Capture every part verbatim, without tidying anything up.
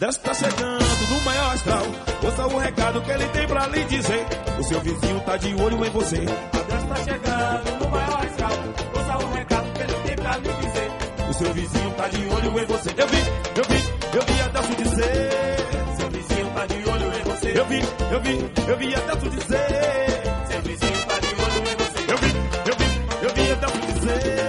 Décio tá chegando no maior astral. Ouça o recado que ele tem pra lhe dizer. O seu vizinho tá de olho em você. Décio tá chegando no maior astral. Ouça o recado que ele tem pra lhe dizer. O seu vizinho tá de olho em você. Eu vi, eu vi, eu vi a Décio dizer. Seu vizinho tá de olho em você. Eu vi, eu vi, eu vi a Décio dizer. Seu vizinho tá de olho em você. Eu vi, eu vi, eu vi a Décio dizer.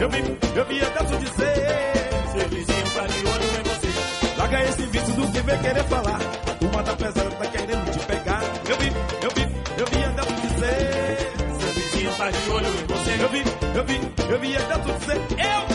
Eu vi, eu vi até tu dizer. Seu vizinho tá de olho em você. Larga esse vício do que vem querer falar. A turma tá pesada, tá querendo te pegar. Eu vi, eu vi, eu vi até tu dizer. Seu vizinho tá de olho em você. Eu vi, eu vi, eu vi até tu dizer. Eu vi.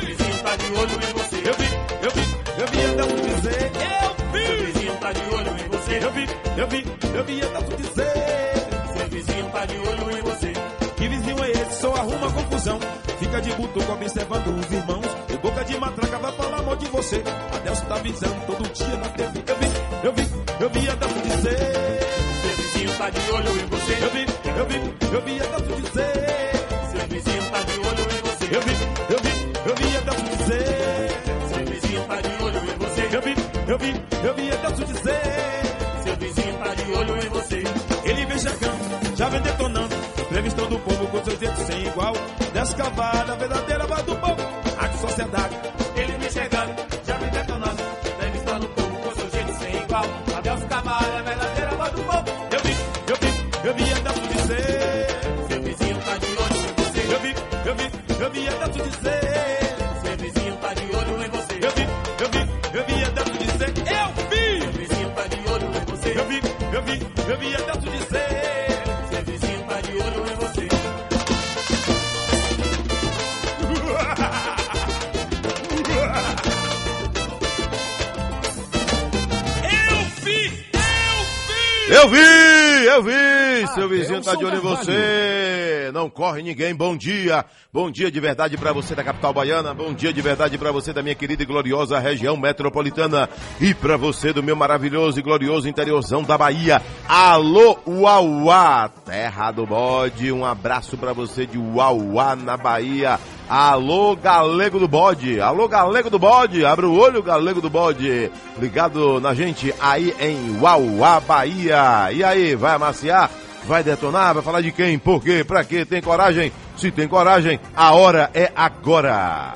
Seu vizinho tá de olho em você. Eu vi, eu vi, eu vi até tu dizer. Eu vi. Seu vizinho tá de olho em você. Eu vi, eu vi, eu vi até tu dizer. Seu vizinho tá de olho em você. Que vizinho é esse? Só arruma confusão. Fica de butuca observando os irmãos. O boca de matraca vai falar mal de você. Adelson tá avisando todo dia na T V. Eu vi, eu vi, eu vi Adelson dizer. Seu vizinho tá de olho em você. Eu vi, eu vi, eu vi Adelson dizer. Seu vizinho tá de olho em você. Eu vi, eu vi, eu vi Adelson dizer. Seu vizinho tá de olho em você. Eu vi, eu vi, eu vi Adelson dizer. Seu vizinho tá de olho em você. Ele vem chegando, já vem detonando, entrevistando o povo com seus jeitos sem igual. Descavada, a verdadeira voz do povo. Rádio Sociedade, ele me chegando, já me detonando, entrevistando o povo com seus jeitos sem igual. Adelson Carvalho, a verdadeira voz do povo. Eu vi, eu vi, eu vi Adelson dizer. Seu vizinho tá de olho em você. Eu vi, eu vi, eu vi Adelson dizer. Seu vizinho tá de olho em você. Eu vi, eu vi, eu vi Adelson dizer. Eu vi. Seu vizinho tá de olho em você. Eu vi, eu vi, eu vi Adelson dizer. Eu vi, eu vi, seu vizinho tá de olho em você, não corre ninguém, bom dia, bom dia de verdade pra você da capital baiana, bom dia de verdade pra você da minha querida e gloriosa região metropolitana e pra você do meu maravilhoso e glorioso interiorzão da Bahia, alô Uauá, terra do bode, um abraço pra você de Uauá na Bahia, alô galego do bode, alô galego do bode, abre o olho galego do bode, ligado na gente aí em Uauá, Bahia. E aí, vai amaciar? Vai detonar? Vai falar de quem? Por quê? Pra quê? Tem coragem? Se tem coragem, a hora é agora.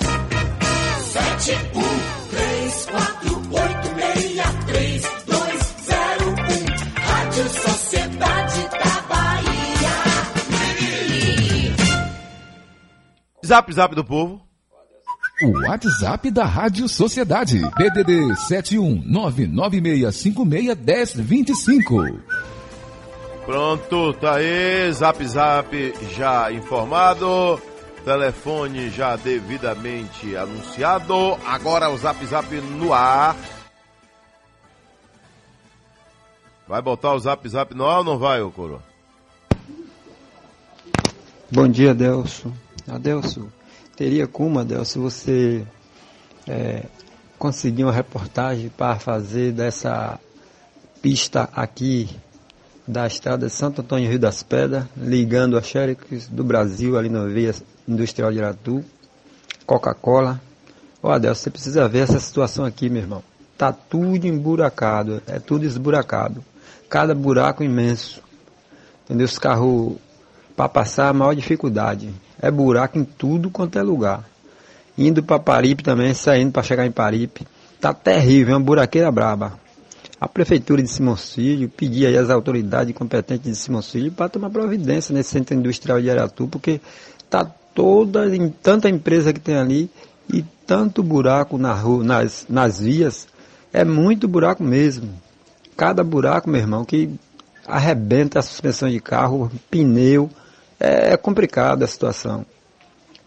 sete um três quatro oito seis três dois zero um Rádio Sociedade da Bahia. Zap Zap do Povo. O WhatsApp da Rádio Sociedade, D D D sete um nove nove seis cinco seis um zero dois cinco. Pronto, tá aí, Zap Zap já informado, telefone já devidamente anunciado, agora o Zap Zap no ar. Vai botar o Zap Zap no ar ou não vai, ô coro? Bom dia, Adelson. Adelson. Teria como, Adelson, você é, conseguir uma reportagem para fazer dessa pista aqui da estrada Santo Antônio Rio das Pedras, ligando a Xerox do Brasil, ali na Via Industrial de Iratu, Coca-Cola. Ó, Adelson, você precisa ver essa situação aqui, meu irmão. Tá tudo emburacado, é tudo esburacado. Cada buraco imenso. Entendeu? Os carros... para passar a maior dificuldade. É buraco em tudo quanto é lugar. Indo para Paripe também, saindo para chegar em Paripe. Tá terrível, é uma buraqueira braba. A Prefeitura de Simoncílio pedia aí às autoridades competentes de Simoncílio para tomar providência nesse centro industrial de Aratu, porque tá toda, em tanta empresa que tem ali e tanto buraco na rua, nas, nas vias. É muito buraco mesmo. Cada buraco, meu irmão, que arrebenta a suspensão de carro, pneu. É complicado a situação.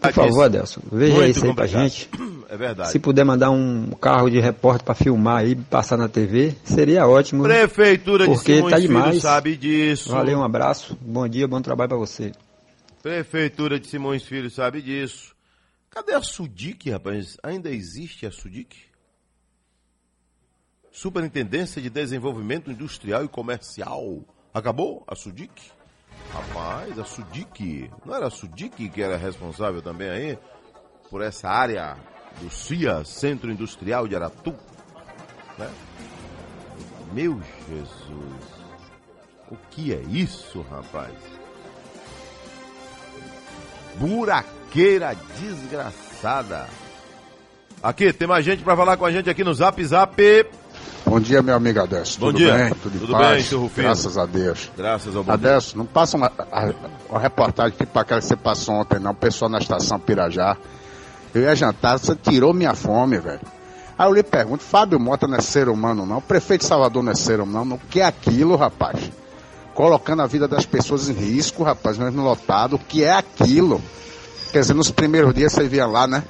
Por ah, favor, Adelson, veja isso aí complicado. Pra gente. É verdade. Se puder mandar um carro de repórter para filmar aí, passar na T V, seria ótimo. Prefeitura de Simões tá Filho sabe disso. Valeu, um abraço. Bom dia, bom trabalho para você. Prefeitura de Simões Filho sabe disso. Cadê a SUDIC, rapaz? Ainda existe a SUDIC? Superintendência de Desenvolvimento Industrial e Comercial. Acabou a SUDIC? Rapaz, a SUDIC, não era a SUDIC que era responsável também aí por essa área do C I A, Centro Industrial de Aratu. Né? Meu Jesus, o que é isso, rapaz? Buraqueira desgraçada. Aqui, tem mais gente para falar com a gente aqui no Zap Zap. Bom dia, meu amigo Adelson. Bom Tudo dia. bem? Tudo, Tudo paz? bem, seu Rufino? Graças a Deus. Graças ao bom Adelson, não passa uma, a, a reportagem tipo aquela que você passou ontem, não. O pessoal na estação Pirajá. Eu ia jantar, você tirou minha fome, velho. Aí eu lhe pergunto, Fábio Mota não é ser humano, não? O prefeito de Salvador não é ser humano, não? O que é aquilo, rapaz? Colocando a vida das pessoas em risco, rapaz, mesmo lotado. O que é aquilo? Quer dizer, nos primeiros dias você via lá, né?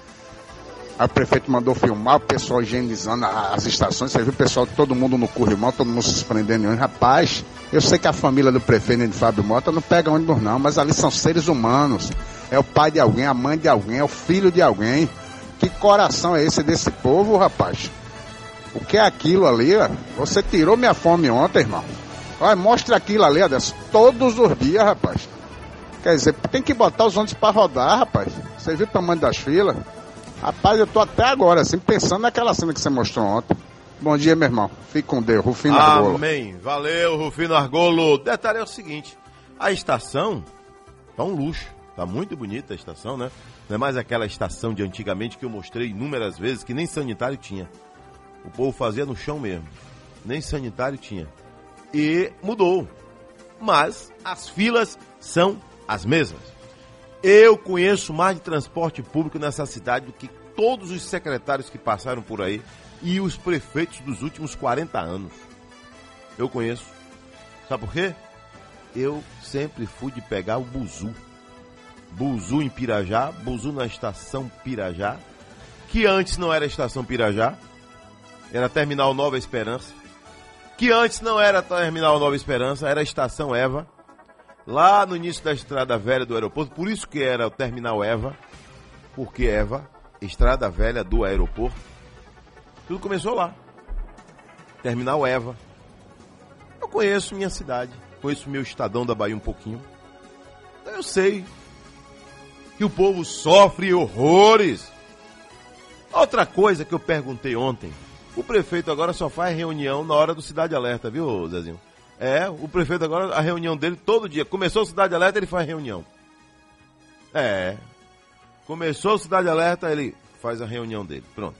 Aí o prefeito mandou filmar, o pessoal higienizando as estações, você viu o pessoal, todo mundo no corrimão, todo mundo se prendendo. Rapaz, eu sei que a família do prefeito e de Fábio Mota não pega ônibus não, mas ali são seres humanos. É o pai de alguém, a mãe de alguém, é o filho de alguém. Que coração é esse desse povo, rapaz? O que é aquilo ali, ó? Você tirou minha fome ontem, irmão. Olha, mostra aquilo ali, ó, todos os dias, rapaz. Quer dizer, tem que botar os ônibus para rodar, rapaz. Você viu o tamanho das filas? Rapaz, eu tô até agora, assim, pensando naquela cena que você mostrou ontem. Bom dia, meu irmão. Fique com Deus. Rufino Argolo. Amém. Valeu, Rufino Argolo. O detalhe é o seguinte, a estação tá um luxo. Tá muito bonita a estação, né? Não é mais aquela estação de antigamente que eu mostrei inúmeras vezes, que nem sanitário tinha. O povo fazia no chão mesmo. Nem sanitário tinha. E mudou. Mas as filas são as mesmas. Eu conheço mais de transporte público nessa cidade do que todos os secretários que passaram por aí e os prefeitos dos últimos quarenta anos. Eu conheço. Sabe por quê? Eu sempre fui de pegar o buzu. Buzu em Pirajá, buzu na estação Pirajá, que antes não era estação Pirajá, era Terminal Nova Esperança, que antes não era Terminal Nova Esperança, era estação Eva. Lá no início da Estrada Velha do aeroporto, por isso que era o Terminal Eva, porque Eva, Estrada Velha do aeroporto, tudo começou lá. Terminal Eva. Eu conheço minha cidade, conheço meu estadão da Bahia um pouquinho. Eu sei que o povo sofre horrores. Outra coisa que eu perguntei ontem, o prefeito agora só faz reunião na hora do Cidade Alerta, viu, Zezinho? É, o prefeito agora, a reunião dele todo dia. Começou o Cidade Alerta, ele faz reunião. É. Começou o Cidade Alerta, ele faz a reunião dele. Pronto.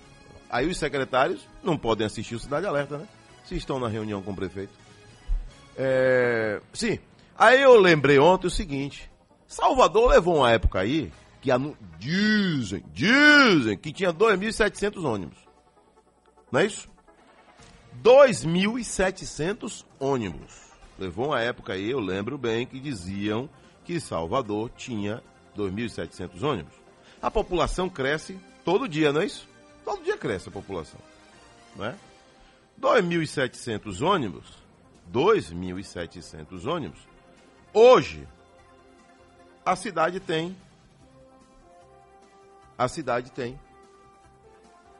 Aí os secretários não podem assistir o Cidade Alerta, né? Se estão na reunião com o prefeito. É... Sim. Aí eu lembrei ontem o seguinte. Salvador levou uma época aí que anu... dizem, dizem que tinha dois mil e setecentos ônibus. Não é isso? dois mil e setecentos ônibus. Levou uma época aí, eu lembro bem, que diziam que Salvador tinha dois mil e setecentos ônibus. A população cresce todo dia, não é isso? Todo dia cresce a população. Não é? dois mil e setecentos ônibus. dois mil e setecentos ônibus. Hoje, a cidade tem... A cidade tem...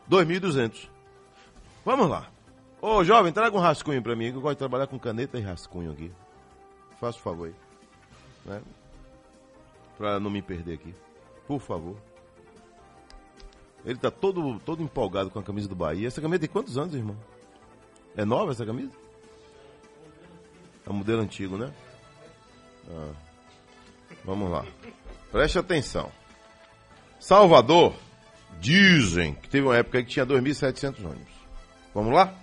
dois mil e duzentos. Vamos lá. Ô, jovem, traga um rascunho pra mim, que eu gosto de trabalhar com caneta e rascunho aqui. Faça o favor aí. Né? Pra não me perder aqui. Por favor. Ele tá todo, todo empolgado com a camisa do Bahia. Essa camisa tem quantos anos, irmão? É nova essa camisa? É um modelo antigo, né? Ah. Vamos lá. Preste atenção. Salvador, dizem que teve uma época que tinha dois mil e setecentos ônibus. Vamos lá?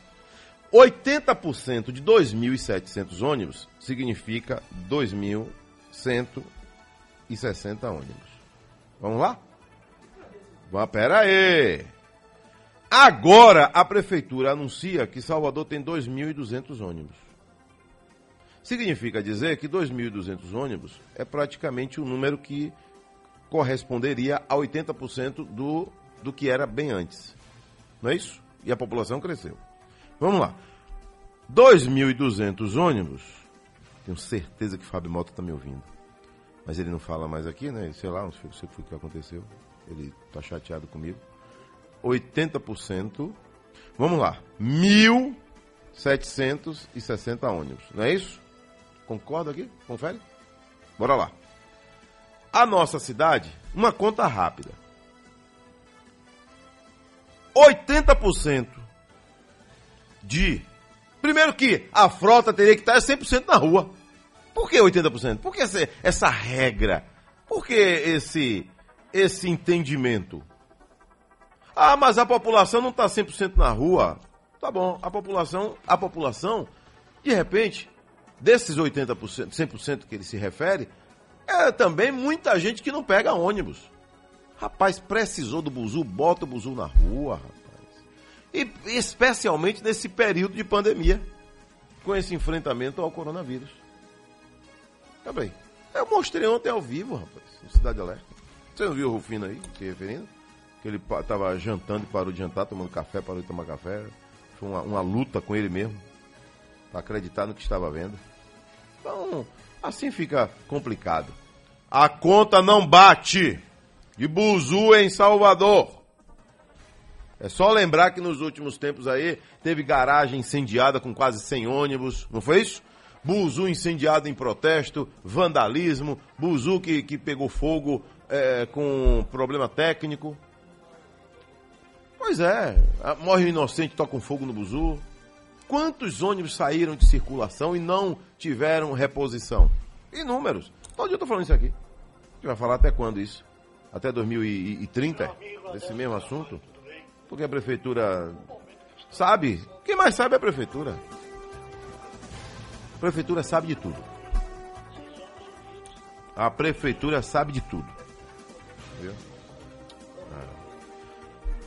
oitenta por cento de dois mil e setecentos ônibus significa dois mil cento e sessenta ônibus. Vamos lá? Mas pera aí! Agora a prefeitura anuncia que Salvador tem dois mil e duzentos ônibus. Significa dizer que dois mil e duzentos ônibus é praticamente o número que corresponderia a oitenta por cento do, do que era bem antes. Não é isso? E a população cresceu. Vamos lá. dois mil e duzentos ônibus. Tenho certeza que o Fábio Mota está me ouvindo. Mas ele não fala mais aqui, né? Sei lá, não sei o que aconteceu. Ele está chateado comigo. oitenta por cento. Vamos lá. mil setecentos e sessenta ônibus. Não é isso? Concorda aqui? Confere? Bora lá. A nossa cidade, uma conta rápida. oitenta por cento de... Primeiro que a frota teria que estar cem por cento na rua. Por que oitenta por cento? Por que essa, essa regra? Por que esse, esse entendimento? Ah, mas a população não está cem por cento na rua. Tá bom, a população, a população, de repente, desses oitenta por cento, cem por cento que ele se refere, é também muita gente que não pega ônibus. Rapaz, precisou do buzu, bota o buzu na rua, rapaz. E especialmente nesse período de pandemia, com esse enfrentamento ao coronavírus. Tá bem. Eu mostrei ontem ao vivo, rapaz, no Cidade Alerta. Você não viu o Rufino aí, se referindo? Que ele estava jantando e parou de jantar, tomando café, parou de tomar café. Foi uma, uma luta com ele mesmo, para acreditar no que estava vendo. Então, assim fica complicado. A conta não bate de buzu em Salvador. É só lembrar que nos últimos tempos aí, teve garagem incendiada com quase cem ônibus, não foi isso? Buzu incendiado em protesto, vandalismo, buzu que, que pegou fogo é, com problema técnico. Pois é, morre o inocente, toca um fogo no buzu. Quantos ônibus saíram de circulação e não tiveram reposição? Inúmeros. Todo dia eu tô falando isso aqui. A gente vai falar até quando isso? Até dois mil e trinta? Esse mesmo assunto? Porque a prefeitura sabe. Quem mais sabe é a prefeitura. A prefeitura sabe de tudo. A prefeitura sabe de tudo. Viu?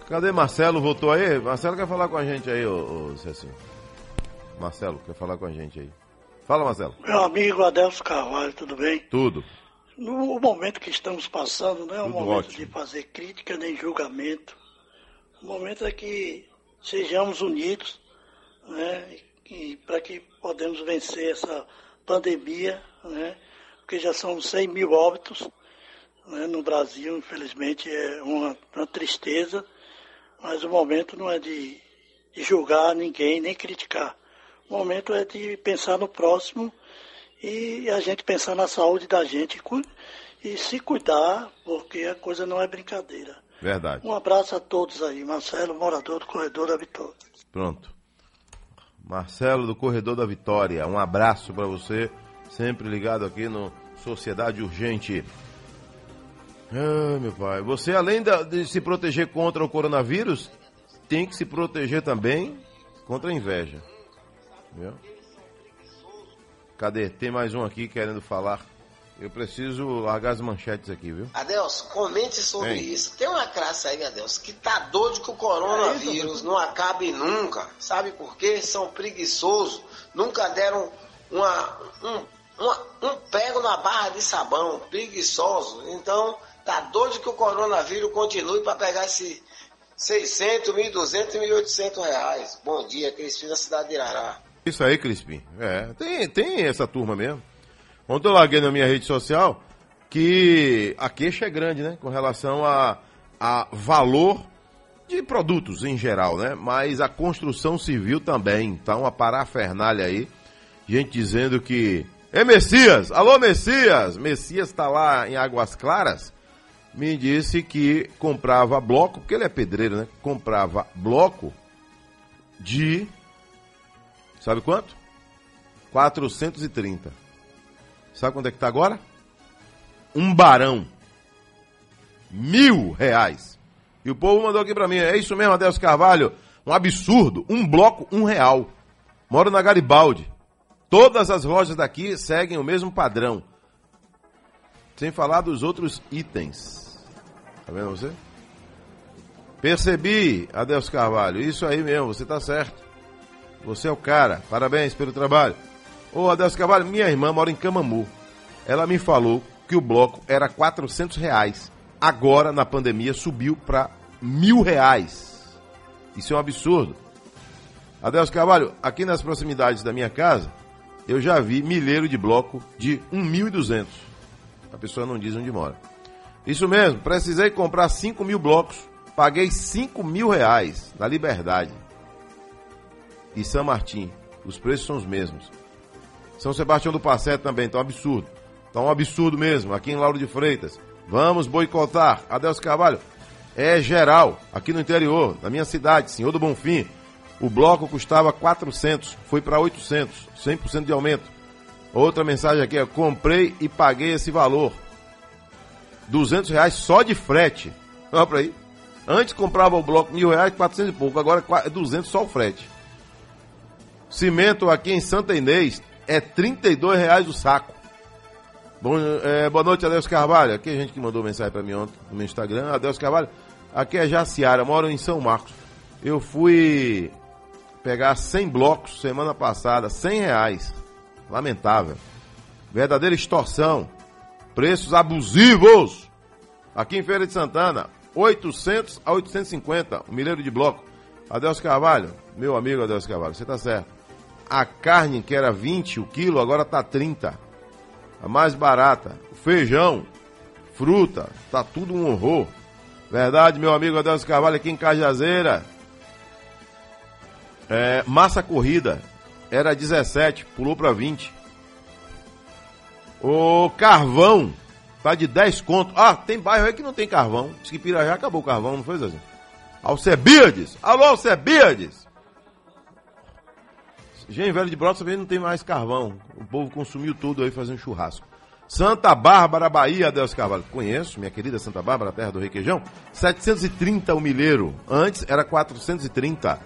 Cadê Marcelo? Voltou aí? Marcelo quer falar com a gente aí, ô, ô Cecinho. Marcelo quer falar com a gente aí. Fala, Marcelo. Meu amigo Adelson Carvalho, tudo bem? Tudo. No momento que estamos passando, não é um momento ótimo de fazer crítica nem julgamento. O momento é que sejamos unidos, né? E, e para que podemos vencer essa pandemia, né? Porque já são cem mil óbitos, né? No Brasil, infelizmente, é uma, uma tristeza. Mas o momento não é de, de julgar ninguém, nem criticar. O momento é de pensar no próximo e a gente pensar na saúde da gente e se cuidar, porque a coisa não é brincadeira. Verdade. Um abraço a todos aí. Marcelo, morador do Corredor da Vitória. Pronto. Marcelo do Corredor da Vitória, um abraço para você, sempre ligado aqui no Sociedade Urgente. Ah, meu pai, você além de se proteger contra o coronavírus, tem que se proteger também contra a inveja. Viu? Cadê? Tem mais um aqui querendo falar. Eu preciso largar as manchetes aqui, viu? Adelson, comente sobre hein? Isso. Tem uma classe aí, Adelson, que tá doido que o coronavírus não acabe nunca. Sabe por quê? São preguiçosos. Nunca deram uma, um, uma, um pego na barra de sabão. Preguiçosos. Então... Tá doido que o coronavírus continue para pegar esses seiscentos, mil e duzentos, mil e oitocentos reais. Bom dia, Crispim, da cidade de Irará. Isso aí, Crispim. É, tem, tem essa turma mesmo. Ontem eu larguei na minha rede social que a queixa é grande, né? Com relação a, a valor de produtos em geral, né? Mas a construção civil também. Tá uma parafernália aí. Gente dizendo que... Ei, Messias! Alô, Messias! Messias tá lá em Águas Claras. Me disse que comprava bloco, porque ele é pedreiro, né? Comprava bloco de, sabe quanto? quatrocentos e trinta. Sabe quanto é que tá agora? Um barão. Mil reais. E o povo mandou aqui pra mim, é isso mesmo, Adelson Carvalho? Um absurdo, um bloco, um real. Moro na Garibaldi. Todas as lojas daqui seguem o mesmo padrão. Sem falar dos outros itens. Tá vendo você? Percebi, Adelson Carvalho. Isso aí mesmo, você tá certo. Você é o cara. Parabéns pelo trabalho. Ô, Adelson Carvalho, minha irmã mora em Camamu. Ela me falou que o bloco era quatrocentos reais. Agora, na pandemia, subiu para mil reais. Isso é um absurdo. Adelson Carvalho, aqui nas proximidades da minha casa, eu já vi milheiro de bloco de um mil e duzentos. A pessoa não diz onde mora. Isso mesmo, precisei comprar cinco mil blocos. Paguei cinco mil reais na Liberdade. E São Martim. Os preços são os mesmos. São Sebastião do Passé também, tá um absurdo. Tá um absurdo mesmo, aqui em Lauro de Freitas. Vamos boicotar. Adelson Carvalho, é geral, aqui no interior, na minha cidade, Senhor do Bonfim. O bloco custava quatrocentos, foi para oitocentos, cem por cento de aumento. Outra mensagem aqui é: comprei e paguei esse valor, duzentos reais só de frete. Olha para aí. Antes comprava o bloco mil reais, quatrocentos e pouco, agora é duzentos só o frete. Cimento aqui em Santa Inês é trinta e dois reais o saco. Bom, é, boa noite, Adelson Carvalho. Aqui é gente que mandou mensagem para mim ontem no meu Instagram. Adelson Carvalho, aqui é Jaciara, moro em São Marcos. Eu fui pegar cem blocos semana passada, cem reais. Lamentável. Verdadeira extorsão. Preços abusivos. Aqui em Feira de Santana, oitocentos a oitocentos e cinquenta, um milheiro de bloco. Adelson Carvalho, meu amigo Adelson Carvalho, você tá certo. A carne que era vinte o quilo, agora tá trinta. A mais barata, feijão, fruta, tá tudo um horror. Verdade, meu amigo Adelson Carvalho, aqui em Cajazeira. É, massa corrida, era dezessete, pulou para vinte. O carvão, tá de dez conto. Ah, tem bairro aí que não tem carvão. Diz que Pirajá acabou o carvão, não foi, Zezinho? Assim? Alcebiades, alô Alcebiades! Gente, Velho de Brotas não tem mais carvão. O povo consumiu tudo aí fazendo churrasco. Santa Bárbara, Bahia, Adelson Carvalho. Conheço, minha querida Santa Bárbara, terra do requeijão. setecentos e trinta o milheiro. Antes era quatrocentos e trinta.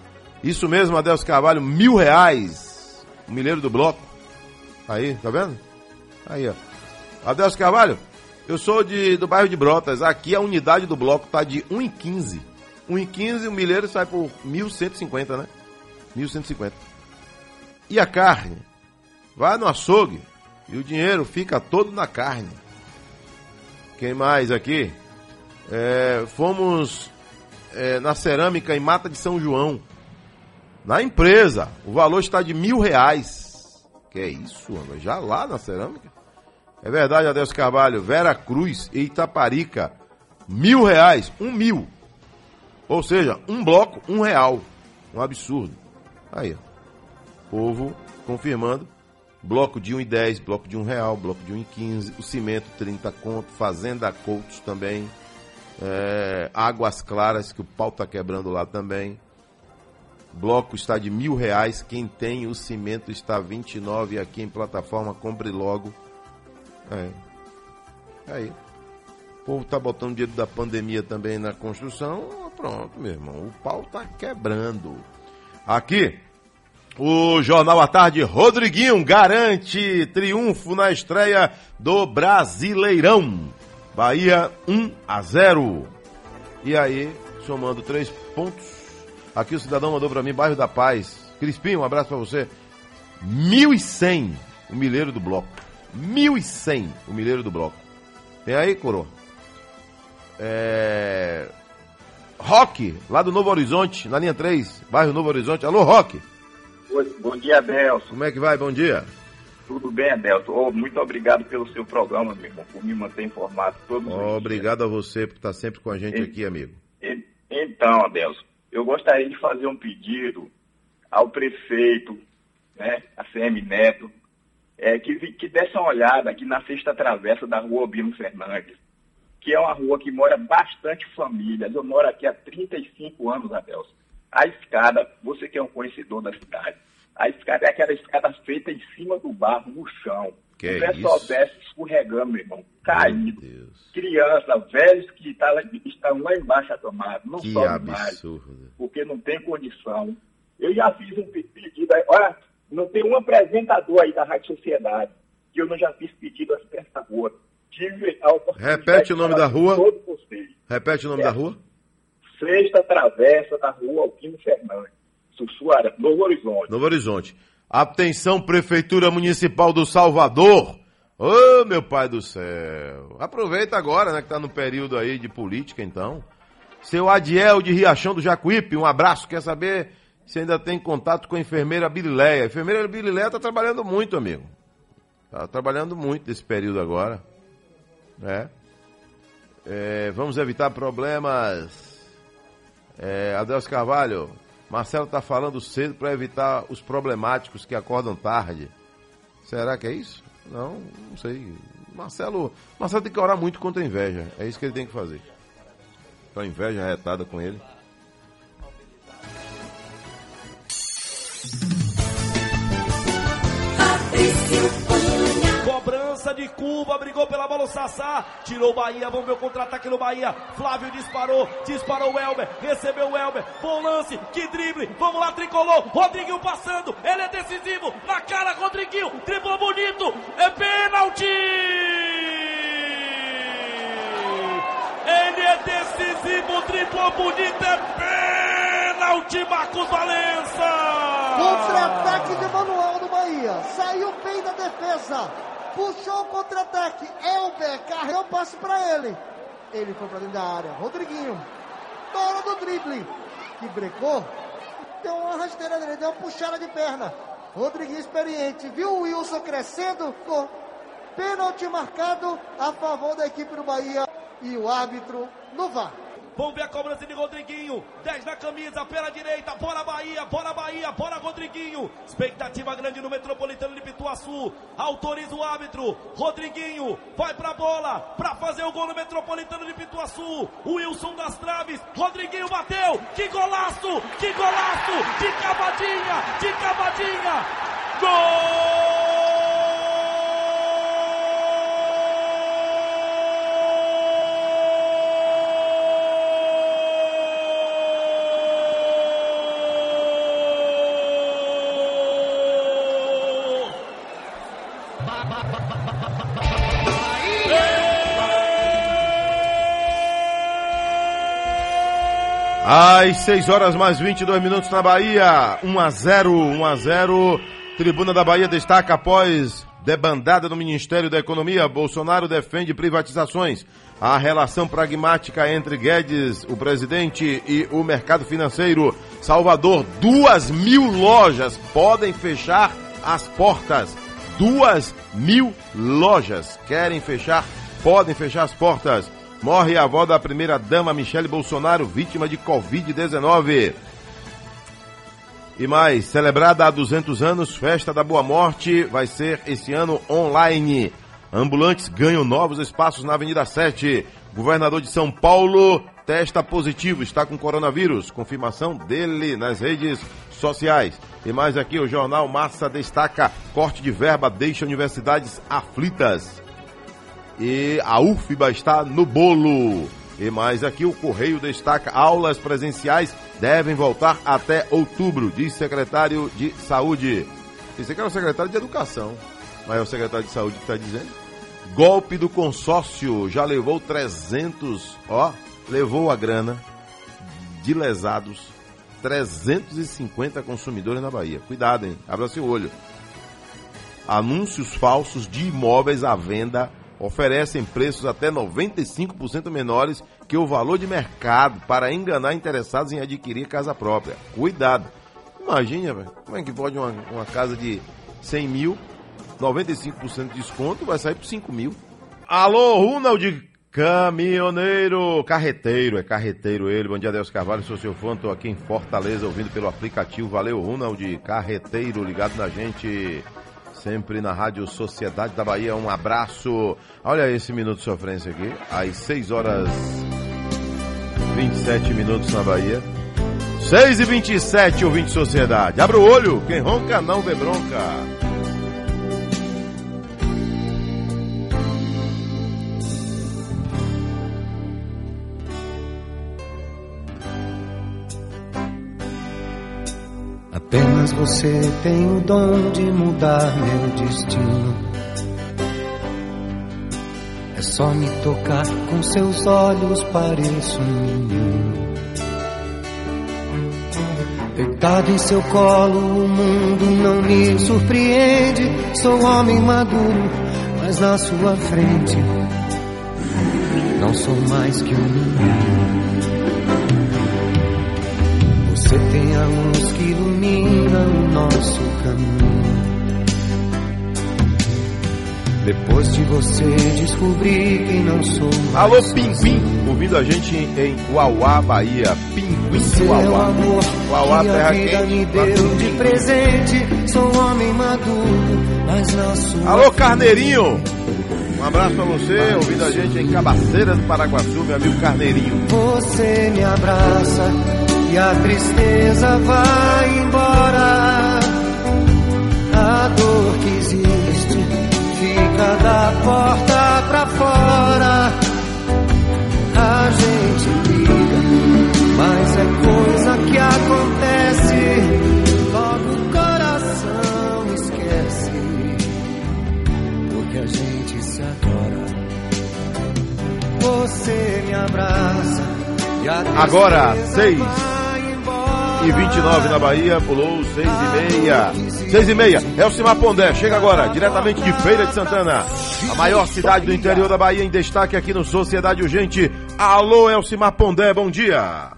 Isso mesmo, Adelson Carvalho, mil reais. O milheiro do bloco. Aí, tá vendo? Aí, ó. Adelson Carvalho, eu sou de, do bairro de Brotas. Aqui a unidade do bloco tá de um real e quinze. um real e quinze, o milheiro sai por mil cento e cinquenta, né? mil cento e cinquenta. E a carne? Vai no açougue e o dinheiro fica todo na carne. Quem mais aqui? É, fomos é, na cerâmica em Mata de São João. Na empresa, o valor está de mil reais. Que é isso, mano? Já lá na cerâmica? É verdade, Adelson Carvalho. Vera Cruz e Itaparica, mil reais, um mil. Ou seja, um bloco, um real. Um absurdo. Aí, ó. Povo confirmando, bloco de um real e dez, bloco de um real, bloco de um real e quinze, o cimento trinta conto, Fazenda Coutos também, é, Águas Claras, que o pau tá quebrando lá também, bloco está de mil reais, quem tem o cimento está vinte e nove reais aqui em plataforma, compre logo. É. Aí, o povo tá botando o dinheiro da pandemia também na construção, pronto, meu irmão, o pau tá quebrando. Aqui, o Jornal à Tarde, Rodriguinho garante triunfo na estreia do Brasileirão. Bahia um a zero. E aí, somando três pontos. Aqui o cidadão mandou pra mim, bairro da Paz. Crispim, um abraço pra você. mil e cem o milheiro do bloco. mil e cem o milheiro do bloco. Tem aí, coroa? É... Roque, lá do Novo Horizonte, na linha três, bairro Novo Horizonte. Alô, Roque. Bom dia, Adelson. Como é que vai? Bom dia. Tudo bem, Adelson. Oh, muito obrigado pelo seu programa, meu irmão, por me manter informado todos oh, os dias. Obrigado a você por estar sempre com a gente e, aqui, amigo. E, então, Adelson, eu gostaria de fazer um pedido ao prefeito, né, a C M Neto, é, que, que desse uma olhada aqui na sexta travessa da rua Albino Fernandes, que é uma rua que mora bastante famílias. Eu moro aqui há trinta e cinco anos, Adelson. A escada, você que é um conhecedor da cidade, a escada é aquela escada feita em cima do barro, no chão. Que o pessoal isso? Desce escorregando, meu irmão, caído. Criança, velhos que tá lá, estão lá embaixo atomado, não sobe mais, porque não tem condição. Eu já fiz um pedido, aí, olha, não tem um apresentador aí da Rádio Sociedade, que eu não já fiz pedido a essa rua. Tive a oportunidade. Repete o nome da rua? Repete o nome é. da rua? Sexta travessa da rua Alquino Fernandes, Sussuara, Novo Horizonte. Novo Horizonte. Atenção, Prefeitura Municipal do Salvador. Ô, oh, meu pai do céu. Aproveita agora, né, que tá no período aí de política, então. Seu Adiel de Riachão do Jacuípe, um abraço. Quer saber se ainda tem contato com a enfermeira Bilileia? A enfermeira Bilileia tá trabalhando muito, amigo. Tá trabalhando muito nesse período agora. Né? É, vamos evitar problemas... É, Adelson Carvalho, Marcelo tá falando cedo para evitar os problemáticos que acordam tarde. Será que é isso? Não, não sei. Marcelo, Marcelo tem que orar muito contra a inveja. É isso que ele tem que fazer. Tem uma inveja arretada com ele. Cobrança de Cuba, brigou pela bola o Sassá, tirou o Bahia, vamos ver o contra-ataque no Bahia. Flávio disparou, disparou o Elber, recebeu o Elber, bom lance, que drible, vamos lá, tricolor, Rodriguinho passando, ele é decisivo, na cara, Rodriguinho, driblou bonito, é pênalti! Ele é decisivo, driblou bonito, é pênalti, Marcos Valença! Contra-ataque de manual do Bahia, saiu bem da defesa, puxou o contra-ataque, Elber carregou o passe para ele, ele foi para dentro da área, Rodriguinho, na hora do drible, que brecou, deu uma rasteira dele, deu uma puxada de perna, Rodriguinho experiente, viu o Wilson crescendo, ficou pênalti marcado a favor da equipe do Bahia e o árbitro no V A R. Vamos ver a cobrança de Rodriguinho, dez na camisa, pela direita, bora Bahia, bora Bahia, bora Rodriguinho. Expectativa grande no Metropolitano de Pituaçu, autoriza o árbitro, Rodriguinho vai pra bola, pra fazer o gol no Metropolitano de Pituaçu, Wilson das traves, Rodriguinho bateu, que golaço, que golaço, de cavadinha, de cavadinha, gol! Às seis horas mais vinte e dois minutos na Bahia, um a zero, um a zero, Tribuna da Bahia destaca após debandada no Ministério da Economia, Bolsonaro defende privatizações. A relação pragmática entre Guedes, o presidente, e o mercado financeiro. Salvador, duas mil lojas podem fechar as portas, duas mil lojas querem fechar, podem fechar as portas. Morre a avó da primeira-dama, Michele Bolsonaro, vítima de covid dezenove. E mais, celebrada há duzentos anos, Festa da Boa Morte vai ser esse ano online. Ambulantes ganham novos espaços na Avenida sete. Governador de São Paulo testa positivo, está com coronavírus. Confirmação dele nas redes sociais. E mais aqui, o jornal Massa destaca, corte de verba deixa universidades aflitas. E a U F B A está no bolo. E mais aqui, o Correio destaca, aulas presenciais devem voltar até outubro, diz secretário de Saúde. Esse aqui era o secretário de Educação, mas é o secretário de Saúde que está dizendo. Golpe do consórcio, já levou trezentos, ó, levou a grana de lesados, trezentos e cinquenta consumidores na Bahia. Cuidado, hein? Abra seu olho. Anúncios falsos de imóveis à venda oferecem preços até noventa e cinco por cento menores que o valor de mercado para enganar interessados em adquirir casa própria. Cuidado! Imagina, velho, como é que pode uma, uma casa de cem mil, noventa e cinco por cento de desconto, vai sair por cinco mil. Alô, Ronald Caminhoneiro, carreteiro, é carreteiro ele, bom dia Adelson Carvalho, sou seu fã, tô aqui em Fortaleza ouvindo pelo aplicativo, valeu Ronald, carreteiro, ligado na gente... Sempre na Rádio Sociedade da Bahia, um abraço. Olha esse minuto de sofrência aqui, às seis horas e vinte e sete minutos na Bahia. seis e vinte e sete, ouvinte Sociedade. Abra o olho, quem ronca não vê bronca. Apenas você tem o dom de mudar meu destino. É só me tocar com seus olhos, pareço um menino. Deitado em seu colo, o mundo não me surpreende. Sou homem maduro, mas na sua frente não sou mais que um menino. Você tem a luz que ilumina o nosso caminho. Depois de você descobrir que não sou mais. Alô, Pinguim, ouvindo a gente em Uauá, Bahia. Pinguim, Uauá. Uauá, terra quente. De presente, sou homem maduro, mas não sou. Alô, Carneirinho, um Um abraço pra você, ouvindo a gente em Cabaceira do Paraguaçu, meu amigo Carneirinho. Você me abraça e a tristeza vai embora. A dor que existe fica da porta pra fora. A gente liga, mas é coisa que acontece. Logo o coração esquece, porque a gente se adora. Você me abraça e a tristeza. Agora, seis e vinte e nove na Bahia, pulou seis e meia. seis e meia, Elcimar Pondé, chega agora, diretamente de Feira de Santana, a maior cidade do interior da Bahia, em destaque aqui no Sociedade Urgente. Alô, Elcimar Pondé, bom dia.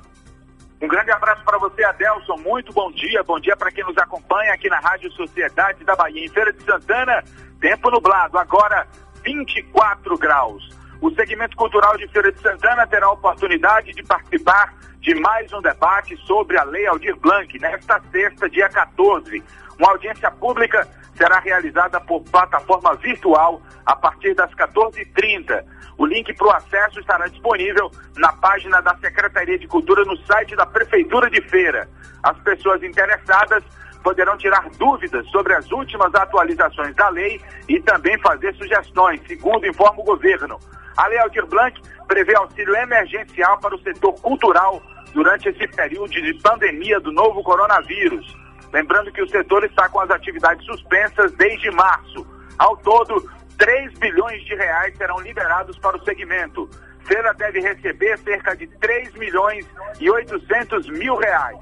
Um grande abraço para você, Adelson, muito bom dia, bom dia para quem nos acompanha aqui na Rádio Sociedade da Bahia, em Feira de Santana, tempo nublado, agora vinte e quatro graus. O segmento cultural de Feira de Santana terá a oportunidade de participar de mais um debate sobre a Lei Aldir Blanc, nesta sexta, dia quatorze. Uma audiência pública será realizada por plataforma virtual a partir das quatorze e trinta. O link para o acesso estará disponível na página da Secretaria de Cultura no site da Prefeitura de Feira. As pessoas interessadas poderão tirar dúvidas sobre as últimas atualizações da lei e também fazer sugestões, segundo informa o governo. A Lei Aldir Blanc prevê auxílio emergencial para o setor cultural durante esse período de pandemia do novo coronavírus. Lembrando que o setor está com as atividades suspensas desde março. Ao todo, três bilhões de reais serão liberados para o segmento. Feira deve receber cerca de três milhões e oitocentos mil reais.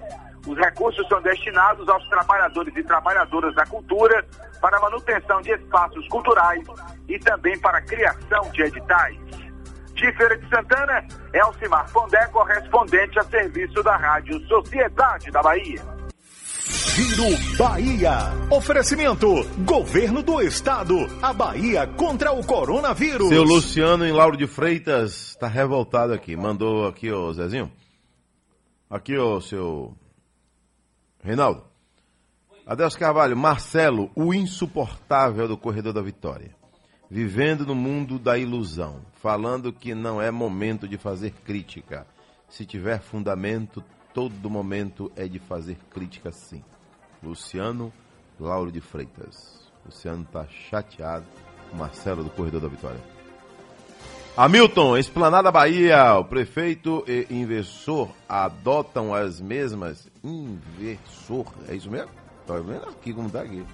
Os recursos são destinados aos trabalhadores e trabalhadoras da cultura para manutenção de espaços culturais e também para a criação de editais. De Feira de Santana, Elcimar Pondé, correspondente a serviço da Rádio Sociedade da Bahia. Giro Bahia. Oferecimento, Governo do Estado, a Bahia contra o coronavírus. Seu Luciano em Lauro de Freitas está revoltado aqui. Mandou aqui, ô Zezinho. Aqui, ô seu... Reinaldo, Adelson Carvalho, Marcelo, o insuportável do Corredor da Vitória, vivendo no mundo da ilusão, falando que não é momento de fazer crítica. Se tiver fundamento, todo momento é de fazer crítica, sim. Luciano Lauro de Freitas. Luciano está chateado com Marcelo do Corredor da Vitória. Hamilton, Esplanada Bahia, o prefeito e inversor adotam as mesmas. Inversor, é isso mesmo? Tá vendo aqui como tá aqui.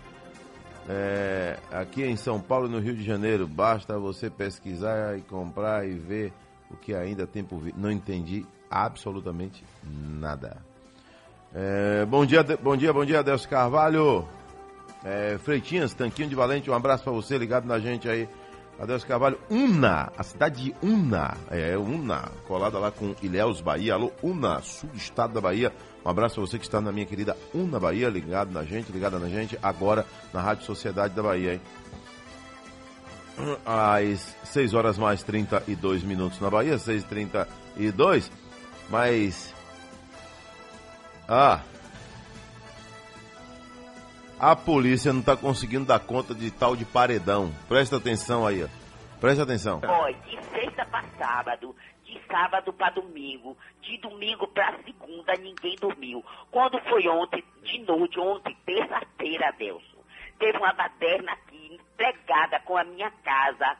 É, aqui em São Paulo e no Rio de Janeiro, basta você pesquisar e comprar e ver o que ainda tem por vir. Não entendi absolutamente nada. É, bom dia, bom dia, bom dia, Adelson Carvalho. É, Freitinhas, Tanquinho de Valente, um abraço pra você, ligado na gente aí. Adelson Carvalho, Una, a cidade de Una, é Una, colada lá com Ilhéus, Bahia. Alô, Una, sul do estado da Bahia. Um abraço a você que está na minha querida Una Bahia, ligado na gente, ligada na gente, agora na Rádio Sociedade da Bahia, hein? Às seis horas mais trinta e dois minutos na Bahia, seis e trinta e dois, mas... Ah... A polícia não está conseguindo dar conta de tal de paredão. Presta atenção aí, ó. Presta atenção. Foi de sexta para sábado, de sábado para domingo, de domingo para segunda, ninguém dormiu. Quando foi ontem, de noite, ontem, terça-feira, Adelson, teve uma baderna aqui, empregada com a minha casa,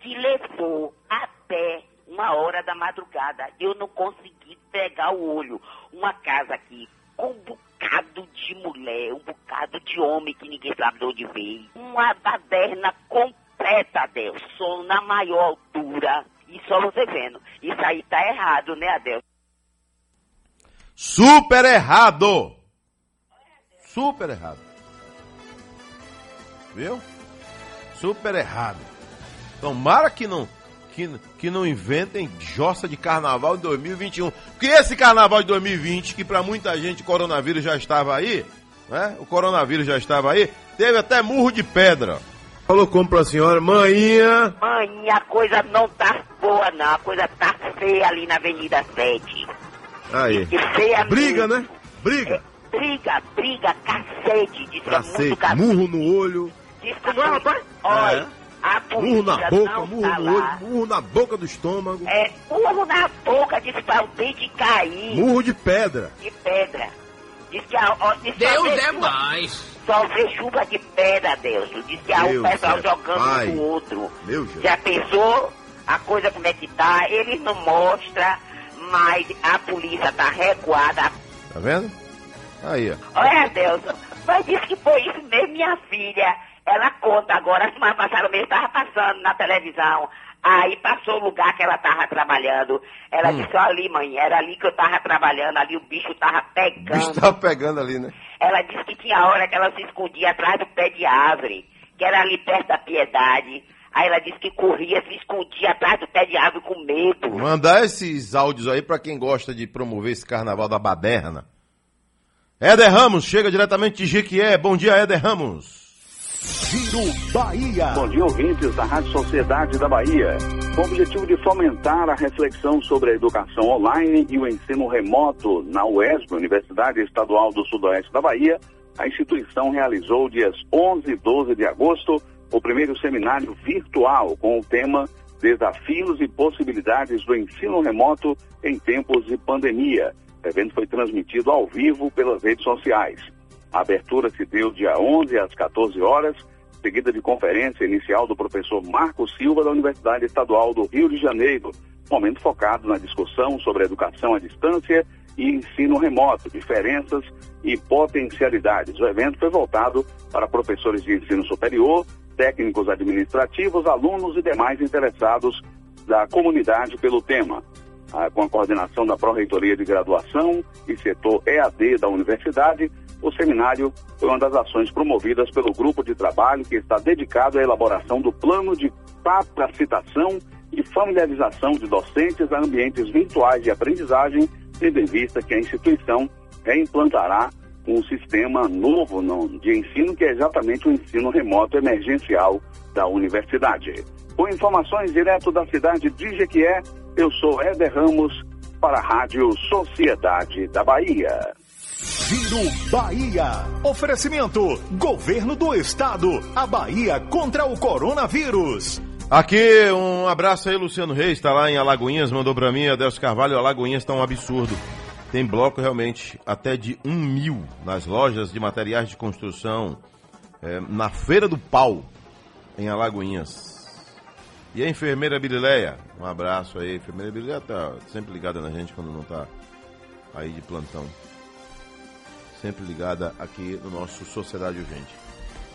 que levou até uma hora da madrugada. Eu não consegui pegar o olho. Uma casa aqui com um bocado de mulher, um bocado de homem que ninguém sabe de onde veio. Uma baderna completa, Adelson, na maior altura. E só você vendo. Isso aí tá errado, né, Adelson? Super errado! Super errado. Viu? Super errado. Tomara que não... Que, que não inventem jossa de carnaval de dois mil e vinte e um. Porque esse carnaval de dois mil e vinte, que pra muita gente o coronavírus já estava aí, né? O coronavírus já estava aí, teve até murro de pedra. Falou como pra senhora, maninha? Maninha, a coisa não tá boa, não. A coisa tá feia ali na Avenida sete. Aí. Feia briga, mesmo. Né? Briga. É, briga, briga, cacete. Cacete, é murro no olho. Diz que não, rapaz. Olha. É. A murro na boca, murro tá no olho, murro na boca do estômago. É, murro na boca, diz que alguém de cair. Murro de pedra. De pedra. Diz que a, ó, diz Deus é chuva, mais. Só vê chuva de pedra, Deus. Diz que há um pessoal Deus jogando Pai. Um com o outro. Meu Deus. Já pensou a coisa como é que tá? Eles não mostram, mas a polícia tá recuada. Tá vendo? Aí, ó. Olha, Deus. Mas diz que foi isso mesmo, minha filha. Ela conta agora, semana passada mesmo, estava passando na televisão. Aí passou o lugar que ela estava trabalhando. Ela hum. disse, olha ali, mãe, era ali que eu estava trabalhando, ali o bicho estava pegando. O bicho estava pegando ali, né? Ela disse que tinha hora que ela se escondia atrás do pé de árvore, que era ali perto da Piedade. Aí ela disse que corria, se escondia atrás do pé de árvore com medo. Mandar esses áudios aí para quem gosta de promover esse carnaval da baderna. Éder Ramos, chega diretamente de Jequié. Bom dia, Éder Ramos. Giro Bahia. Bom dia, ouvintes da Rádio Sociedade da Bahia. Com o objetivo de fomentar a reflexão sobre a educação online e o ensino remoto na U E S B, Universidade Estadual do Sudoeste da Bahia, a instituição realizou dias onze e doze de agosto o primeiro seminário virtual com o tema Desafios e Possibilidades do Ensino Remoto em Tempos de Pandemia. O evento foi transmitido ao vivo pelas redes sociais. A abertura se deu dia onze às quatorze horas, seguida de conferência inicial do professor Marco Silva da Universidade Estadual do Rio de Janeiro, momento focado na discussão sobre educação à distância e ensino remoto, diferenças e potencialidades. O evento foi voltado para professores de ensino superior, técnicos administrativos, alunos e demais interessados da comunidade pelo tema. Ah, com a coordenação da Pró-Reitoria de Graduação e setor E A D da Universidade, o seminário foi uma das ações promovidas pelo grupo de trabalho que está dedicado à elaboração do plano de capacitação e familiarização de docentes a ambientes virtuais de aprendizagem, tendo em vista que a instituição reimplantará um sistema novo de ensino, que é exatamente o ensino remoto emergencial da universidade. Com informações direto da cidade de Jequié, eu sou Éder Ramos para a Rádio Sociedade da Bahia. Giro Bahia. Oferecimento, Governo do Estado, a Bahia contra o coronavírus. Aqui, um abraço aí, Luciano Reis, está lá em Alagoinhas, mandou para mim, Adelson Carvalho, Alagoinhas está um absurdo. Tem bloco realmente até de um mil nas lojas de materiais de construção, é, na Feira do Pau, em Alagoinhas. E a enfermeira Bilileia, um abraço aí, a enfermeira Bilileia está sempre ligada na gente quando não está aí de plantão. Sempre ligada aqui no nosso Sociedade Urgente.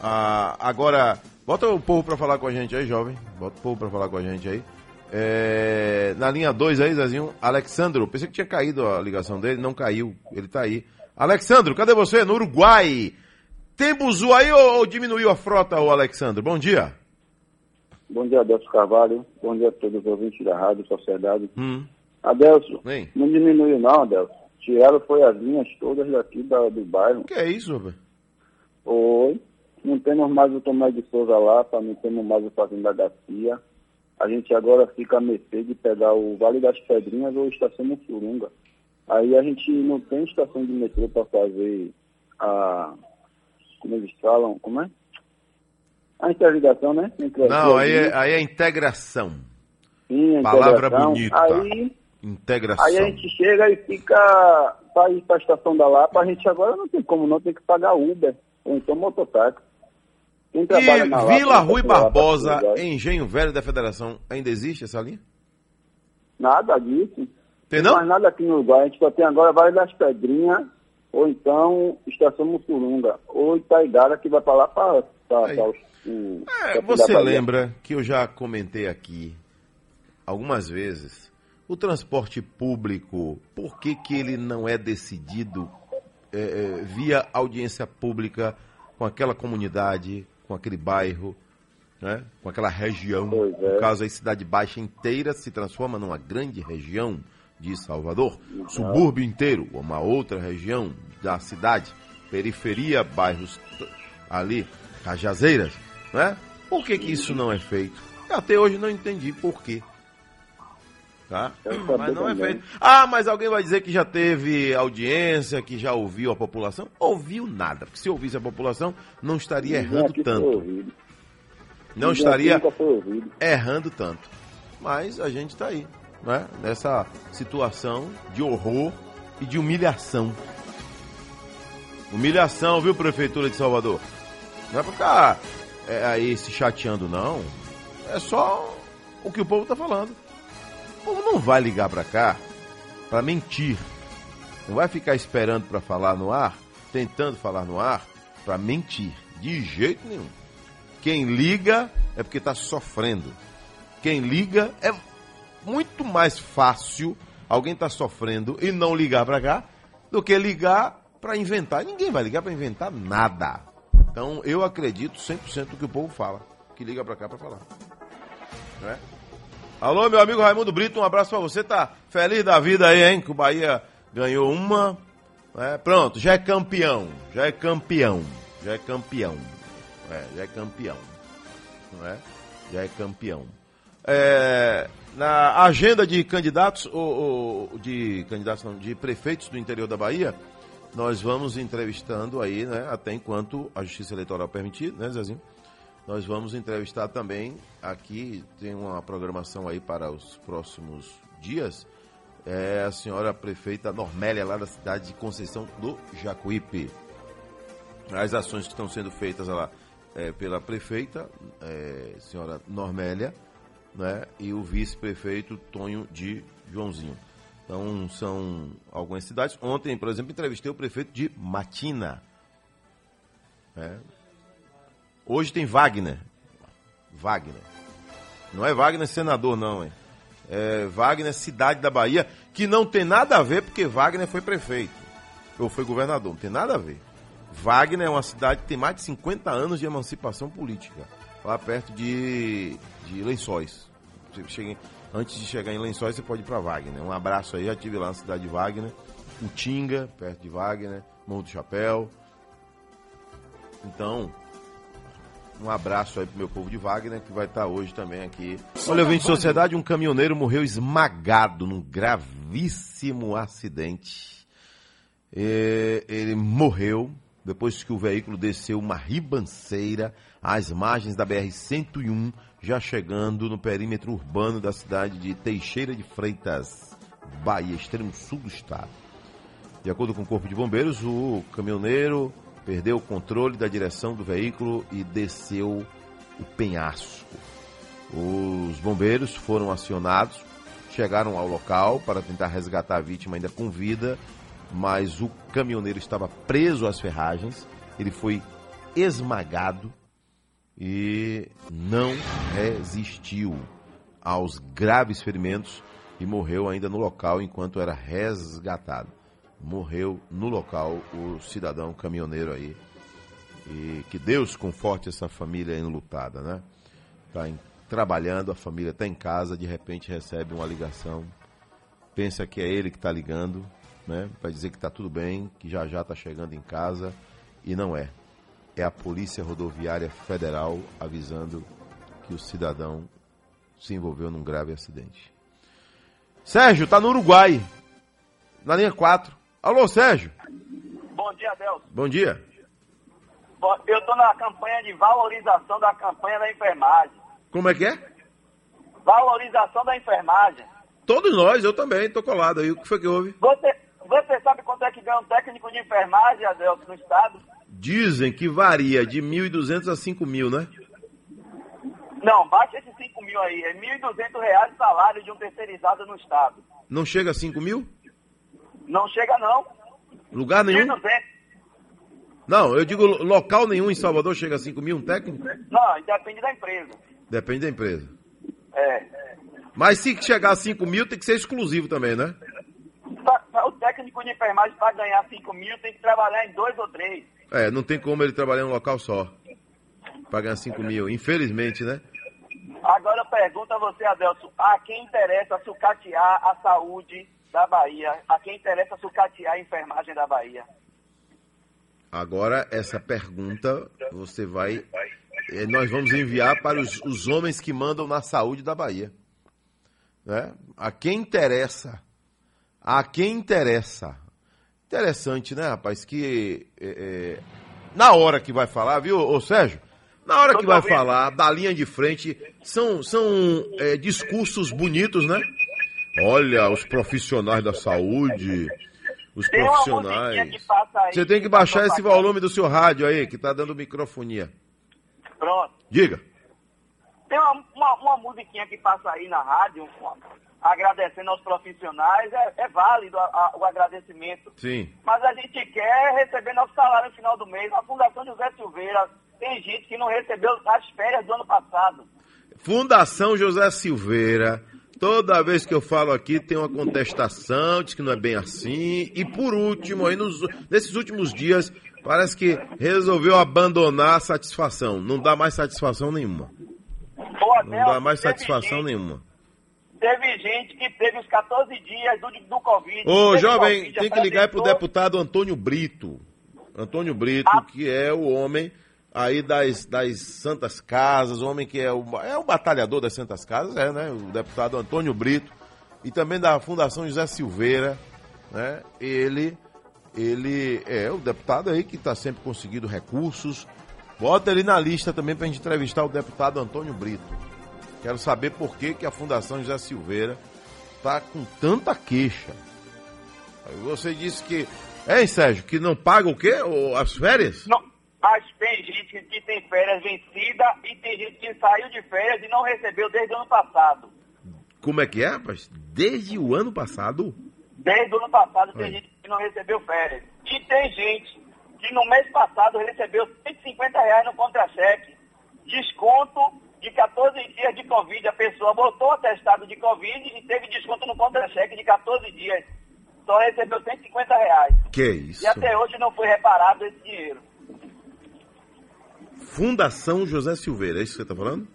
Ah, agora, bota o povo pra falar com a gente aí, jovem. Bota o povo pra falar com a gente aí. É, na linha dois aí, Zezinho, Alexandro. Pensei que tinha caído a ligação dele, não caiu. Ele tá aí. Alexandro, cadê você? No Uruguai. Tem buzu aí ou, ou diminuiu a frota, ô Alexandro? Bom dia. Bom dia, Adelson Carvalho. Bom dia a todos os ouvintes da Rádio Sociedade. Hum. Adelson, Bem. Não diminuiu não, Adelson. Tiraram foi as linhas todas daqui da, do bairro. O que é isso, velho? Oi. Não temos mais o Tomás de Souza lá, não temos mais o Fazenda Garcia. A gente agora fica a mercê de pegar o Vale das Pedrinhas ou Estação Mussurunga. Aí a gente não tem estação de metrô para fazer a... Como eles falam? Como é? A interligação, né? Entre não, aí é, aí é integração. Sim, a palavra integração. Bonita. Aí... Integração. Aí a gente chega e fica para ir para a estação da Lapa, a gente agora não tem como não, tem que pagar Uber, ou então mototáxi. E na Lapa, Vila Rui Barbosa, Engenho Velho da Federação, ainda existe essa linha? Nada disso. Tem não? Não mais nada aqui no Uruguai, a gente só tem agora Vale das Pedrinhas, ou então Estação Mussurunga, ou Itaigara, que vai para lá para... É, você lembra que eu já comentei aqui algumas vezes... O transporte público, por que que ele não é decidido é, via audiência pública com aquela comunidade, com aquele bairro, né, com aquela região? Pois é. No caso, a Cidade Baixa inteira se transforma numa grande região de Salvador. Uhum. Subúrbio inteiro, uma outra região da cidade, periferia, bairros ali, Cajazeiras, né? Por que que isso não é feito? Até hoje não entendi por quê. Tá? Mas não é feito. Ah, mas alguém vai dizer que já teve audiência, que já ouviu a população? Ouviu nada, porque se ouvisse a população não estaria errando tanto. não estaria errando tanto. Mas a gente está aí, né? Nessa situação de horror e de humilhação. Humilhação, viu, Prefeitura de Salvador? Não é para ficar é, aí se chateando, não. É só o que o povo está falando. O povo não vai ligar para cá para mentir. Não vai ficar esperando para falar no ar, tentando falar no ar para mentir. De jeito nenhum. Quem liga é porque está sofrendo. Quem liga é muito mais fácil alguém estar tá sofrendo e não ligar para cá do que ligar para inventar. Ninguém vai ligar para inventar nada. Então eu acredito cem por cento do que o povo fala, que liga para cá para falar. Não é? Alô, meu amigo Raimundo Brito, um abraço para você. Tá feliz da vida aí, hein? Que o Bahia ganhou uma. É, pronto, já é campeão. Já é campeão. Já é campeão. É, já é campeão. Não é? Já é campeão. É, na agenda de candidatos, ou, ou, de candidatos não, de prefeitos do interior da Bahia, nós vamos entrevistando aí, né? Até enquanto a Justiça Eleitoral permitir, né, Zezinho? Nós vamos entrevistar também, aqui tem uma programação aí para os próximos dias, é a senhora prefeita Normélia, lá da cidade de Conceição do Jacuípe. As ações que estão sendo feitas lá é, pela prefeita, é, senhora Normélia, né, e o vice-prefeito Tonho de Joãozinho. Então, são algumas cidades. Ontem, por exemplo, entrevistei o prefeito de Matina, né? Hoje tem Wagner. Wagner. Não é Wagner senador, não, hein? É Wagner, cidade da Bahia, que não tem nada a ver porque Wagner foi prefeito. Ou foi governador, não tem nada a ver. Wagner é uma cidade que tem mais de cinquenta anos de emancipação política. Lá perto de, de Lençóis. Você chega, antes de chegar em Lençóis, você pode ir para Wagner. Um abraço aí, já estive lá na cidade de Wagner. Utinga, perto de Wagner. Morro do Chapéu. Então... um abraço aí pro meu povo de Wagner, que vai estar hoje também aqui. Olha, eu vim de sociedade, um caminhoneiro morreu esmagado num gravíssimo acidente. E ele morreu depois que o veículo desceu uma ribanceira às margens da B R cento e um, já chegando no perímetro urbano da cidade de Teixeira de Freitas, Bahia, extremo sul do estado. De acordo com o Corpo de Bombeiros, o caminhoneiro... perdeu o controle da direção do veículo e desceu o penhasco. Os bombeiros foram acionados, chegaram ao local para tentar resgatar a vítima ainda com vida, mas o caminhoneiro estava preso às ferragens, ele foi esmagado e não resistiu aos graves ferimentos e morreu ainda no local enquanto era resgatado. Morreu no local o cidadão caminhoneiro aí. E que Deus conforte essa família enlutada, né? Tá em, trabalhando, a família tá em casa, de repente recebe uma ligação. Pensa que é ele que tá ligando, né? Para dizer que tá tudo bem, que já já tá chegando em casa. E não é. É a Polícia Rodoviária Federal avisando que o cidadão se envolveu num grave acidente. Sérgio, tá no Uruguai, na linha quatro. Alô, Sérgio. Bom dia, Adelson. Bom dia. Bom, eu estou na campanha de valorização da campanha da enfermagem. Como é que é? Valorização da enfermagem. Todos nós, eu também, estou colado aí. O que foi que houve? Você, você sabe quanto é que ganha um técnico de enfermagem, Adelson, no estado? Dizem que varia de mil e duzentos a cinco mil, né? Não, baixa esses cinco mil aí. É mil e duzentos reais o salário de um terceirizado no estado. Não chega a cinco mil? Não chega, não. Lugar nenhum? Não, eu digo local nenhum em Salvador chega a cinco mil, um técnico? Não, depende da empresa. Depende da empresa. É. Mas se chegar a cinco mil, tem que ser exclusivo também, né? O técnico de enfermagem, para ganhar cinco mil, tem que trabalhar em dois ou três. É, não tem como ele trabalhar em um local só. Para ganhar cinco mil, infelizmente, né? Agora eu pergunto a você, Adelson, a quem interessa sucatear a saúde da Bahia? A quem interessa sucatear a enfermagem da Bahia? Agora, essa pergunta, você vai... nós vamos enviar para os, os homens que mandam na saúde da Bahia. Né? A quem interessa? A quem interessa? Interessante, né, rapaz? Que é, é, na hora que vai falar, viu, ô Sérgio? Na hora que vai falar da linha de frente, são, são é, discursos bonitos, né? Olha, os profissionais da saúde, os profissionais... Você tem que baixar esse volume do seu rádio aí, que tá dando microfonia. Pronto. Diga. Tem uma, uma, uma musiquinha que passa aí na rádio, agradecendo aos profissionais, é, é válido a, a, o agradecimento. Sim. Mas a gente quer receber nosso salário no final do mês. A Fundação José Silveira tem gente que não recebeu as férias do ano passado. Fundação José Silveira, toda vez que eu falo aqui tem uma contestação, diz que não é bem assim. E por último, aí nos, nesses últimos dias, parece que resolveu abandonar a satisfação. Não dá mais satisfação nenhuma. Não dá mais satisfação nenhuma. Teve gente que teve os quatorze dias do, do Covid. Ô, jovem, tem que ligar para o deputado Antônio Brito. Antônio Brito, ah. que é o homem aí das, das Santas Casas, o homem que é o, é o batalhador das Santas Casas, é, né? O deputado Antônio Brito. E também da Fundação José Silveira, né? Ele, ele é o deputado aí que está sempre conseguindo recursos. Bota ele na lista também para a gente entrevistar o deputado Antônio Brito. Quero saber por que, que a Fundação José Silveira está com tanta queixa. Aí você disse que... Hein, Sérgio, que não paga o quê? As férias? Não, mas tem gente que tem férias vencida e tem gente que saiu de férias e não recebeu desde o ano passado. Como é que é, rapaz? Desde o ano passado? Desde o ano passado tem Aí. gente que não recebeu férias. E tem gente... E no mês passado recebeu cento e cinquenta reais no contra-cheque, desconto de quatorze dias de Covid. A pessoa botou o atestado de Covid e teve desconto no contra-cheque de quatorze dias. Só recebeu cento e cinquenta reais. Que isso? E até hoje não foi reparado esse dinheiro. Fundação José Silveira, é isso que você está falando?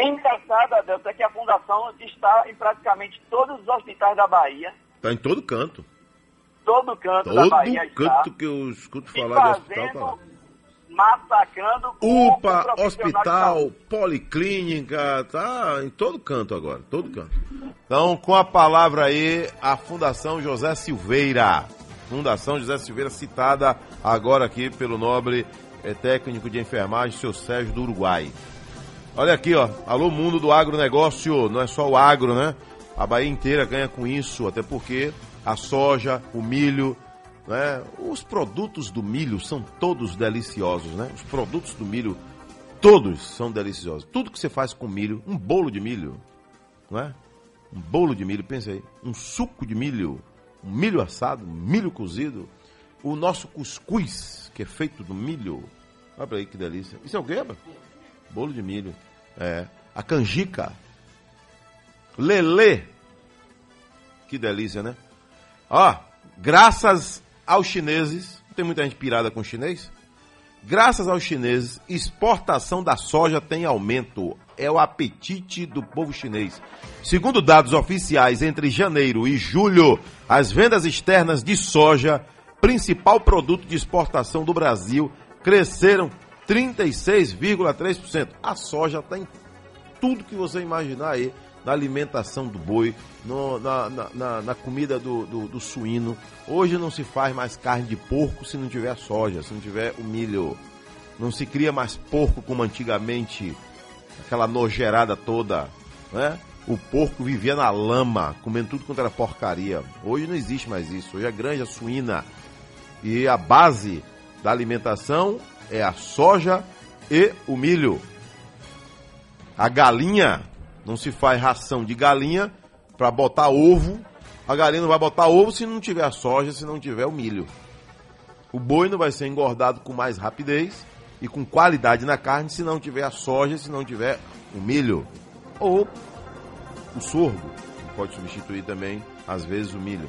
Engraçado, Adelson, é que a fundação está em praticamente todos os hospitais da Bahia. Está em todo canto. Todo canto todo da Bahia está. Todo canto que eu escuto falar de hospital está lá. Massacrando... UPA, hospital, policlínica, tá em todo canto agora, todo canto. Então, com a palavra aí, a Fundação José Silveira. Fundação José Silveira, citada agora aqui pelo nobre técnico de enfermagem, seu Sérgio do Uruguai. Olha aqui, ó. Alô, mundo do agronegócio. Não é só o agro, né? A Bahia inteira ganha com isso, até porque... A soja, o milho, né? Os produtos do milho são todos deliciosos, né? Os produtos do milho, todos são deliciosos. Tudo que você faz com milho, um bolo de milho, não é? Um bolo de milho, pensa aí, um suco de milho, um milho assado, um milho cozido, o nosso cuscuz, que é feito do milho. Olha pra aí que delícia. Isso é o quê? Bolo de milho. É. A canjica. Lelê. Que delícia, né? Ó, graças aos chineses, tem muita gente pirada com chinês, graças aos chineses, exportação da soja tem aumento, é o apetite do povo chinês. Segundo dados oficiais, entre janeiro e julho, as vendas externas de soja, principal produto de exportação do Brasil, cresceram trinta e seis vírgula três por cento. A soja tem tudo que você imaginar aí. Na alimentação do boi, no, na, na, na, na comida do, do, do suíno. Hoje não se faz mais carne de porco se não tiver soja, se não tiver o milho. Não se cria mais porco como antigamente, aquela nojerada toda, né? O porco vivia na lama, comendo tudo quanto era porcaria. Hoje não existe mais isso, hoje é granja suína. E a base da alimentação é a soja e o milho. A galinha... Não se faz ração de galinha para botar ovo. A galinha não vai botar ovo se não tiver a soja, se não tiver o milho. O boi não vai ser engordado com mais rapidez e com qualidade na carne se não tiver a soja, se não tiver o milho. Ou o sorgo, que pode substituir também, às vezes, o milho.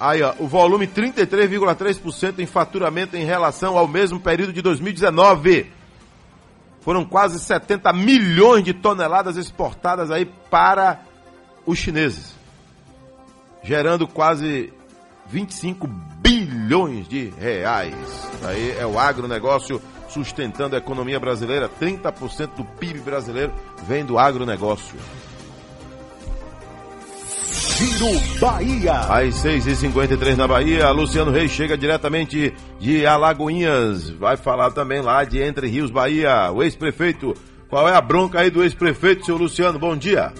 Aí, ó, o volume trinta e três vírgula três por cento em faturamento em relação ao mesmo período de dois mil e dezenove. Foram quase setenta milhões de toneladas exportadas aí para os chineses, gerando quase vinte e cinco bilhões de reais. Aí é o agronegócio sustentando a economia brasileira. trinta por cento do P I B brasileiro vem do agronegócio. Giro Bahia. Às seis e cinquenta e três na Bahia, Luciano Reis chega diretamente de Alagoinhas. Vai falar também lá de Entre Rios, Bahia. O ex-prefeito, qual é a bronca aí do ex-prefeito, seu Luciano? Bom dia.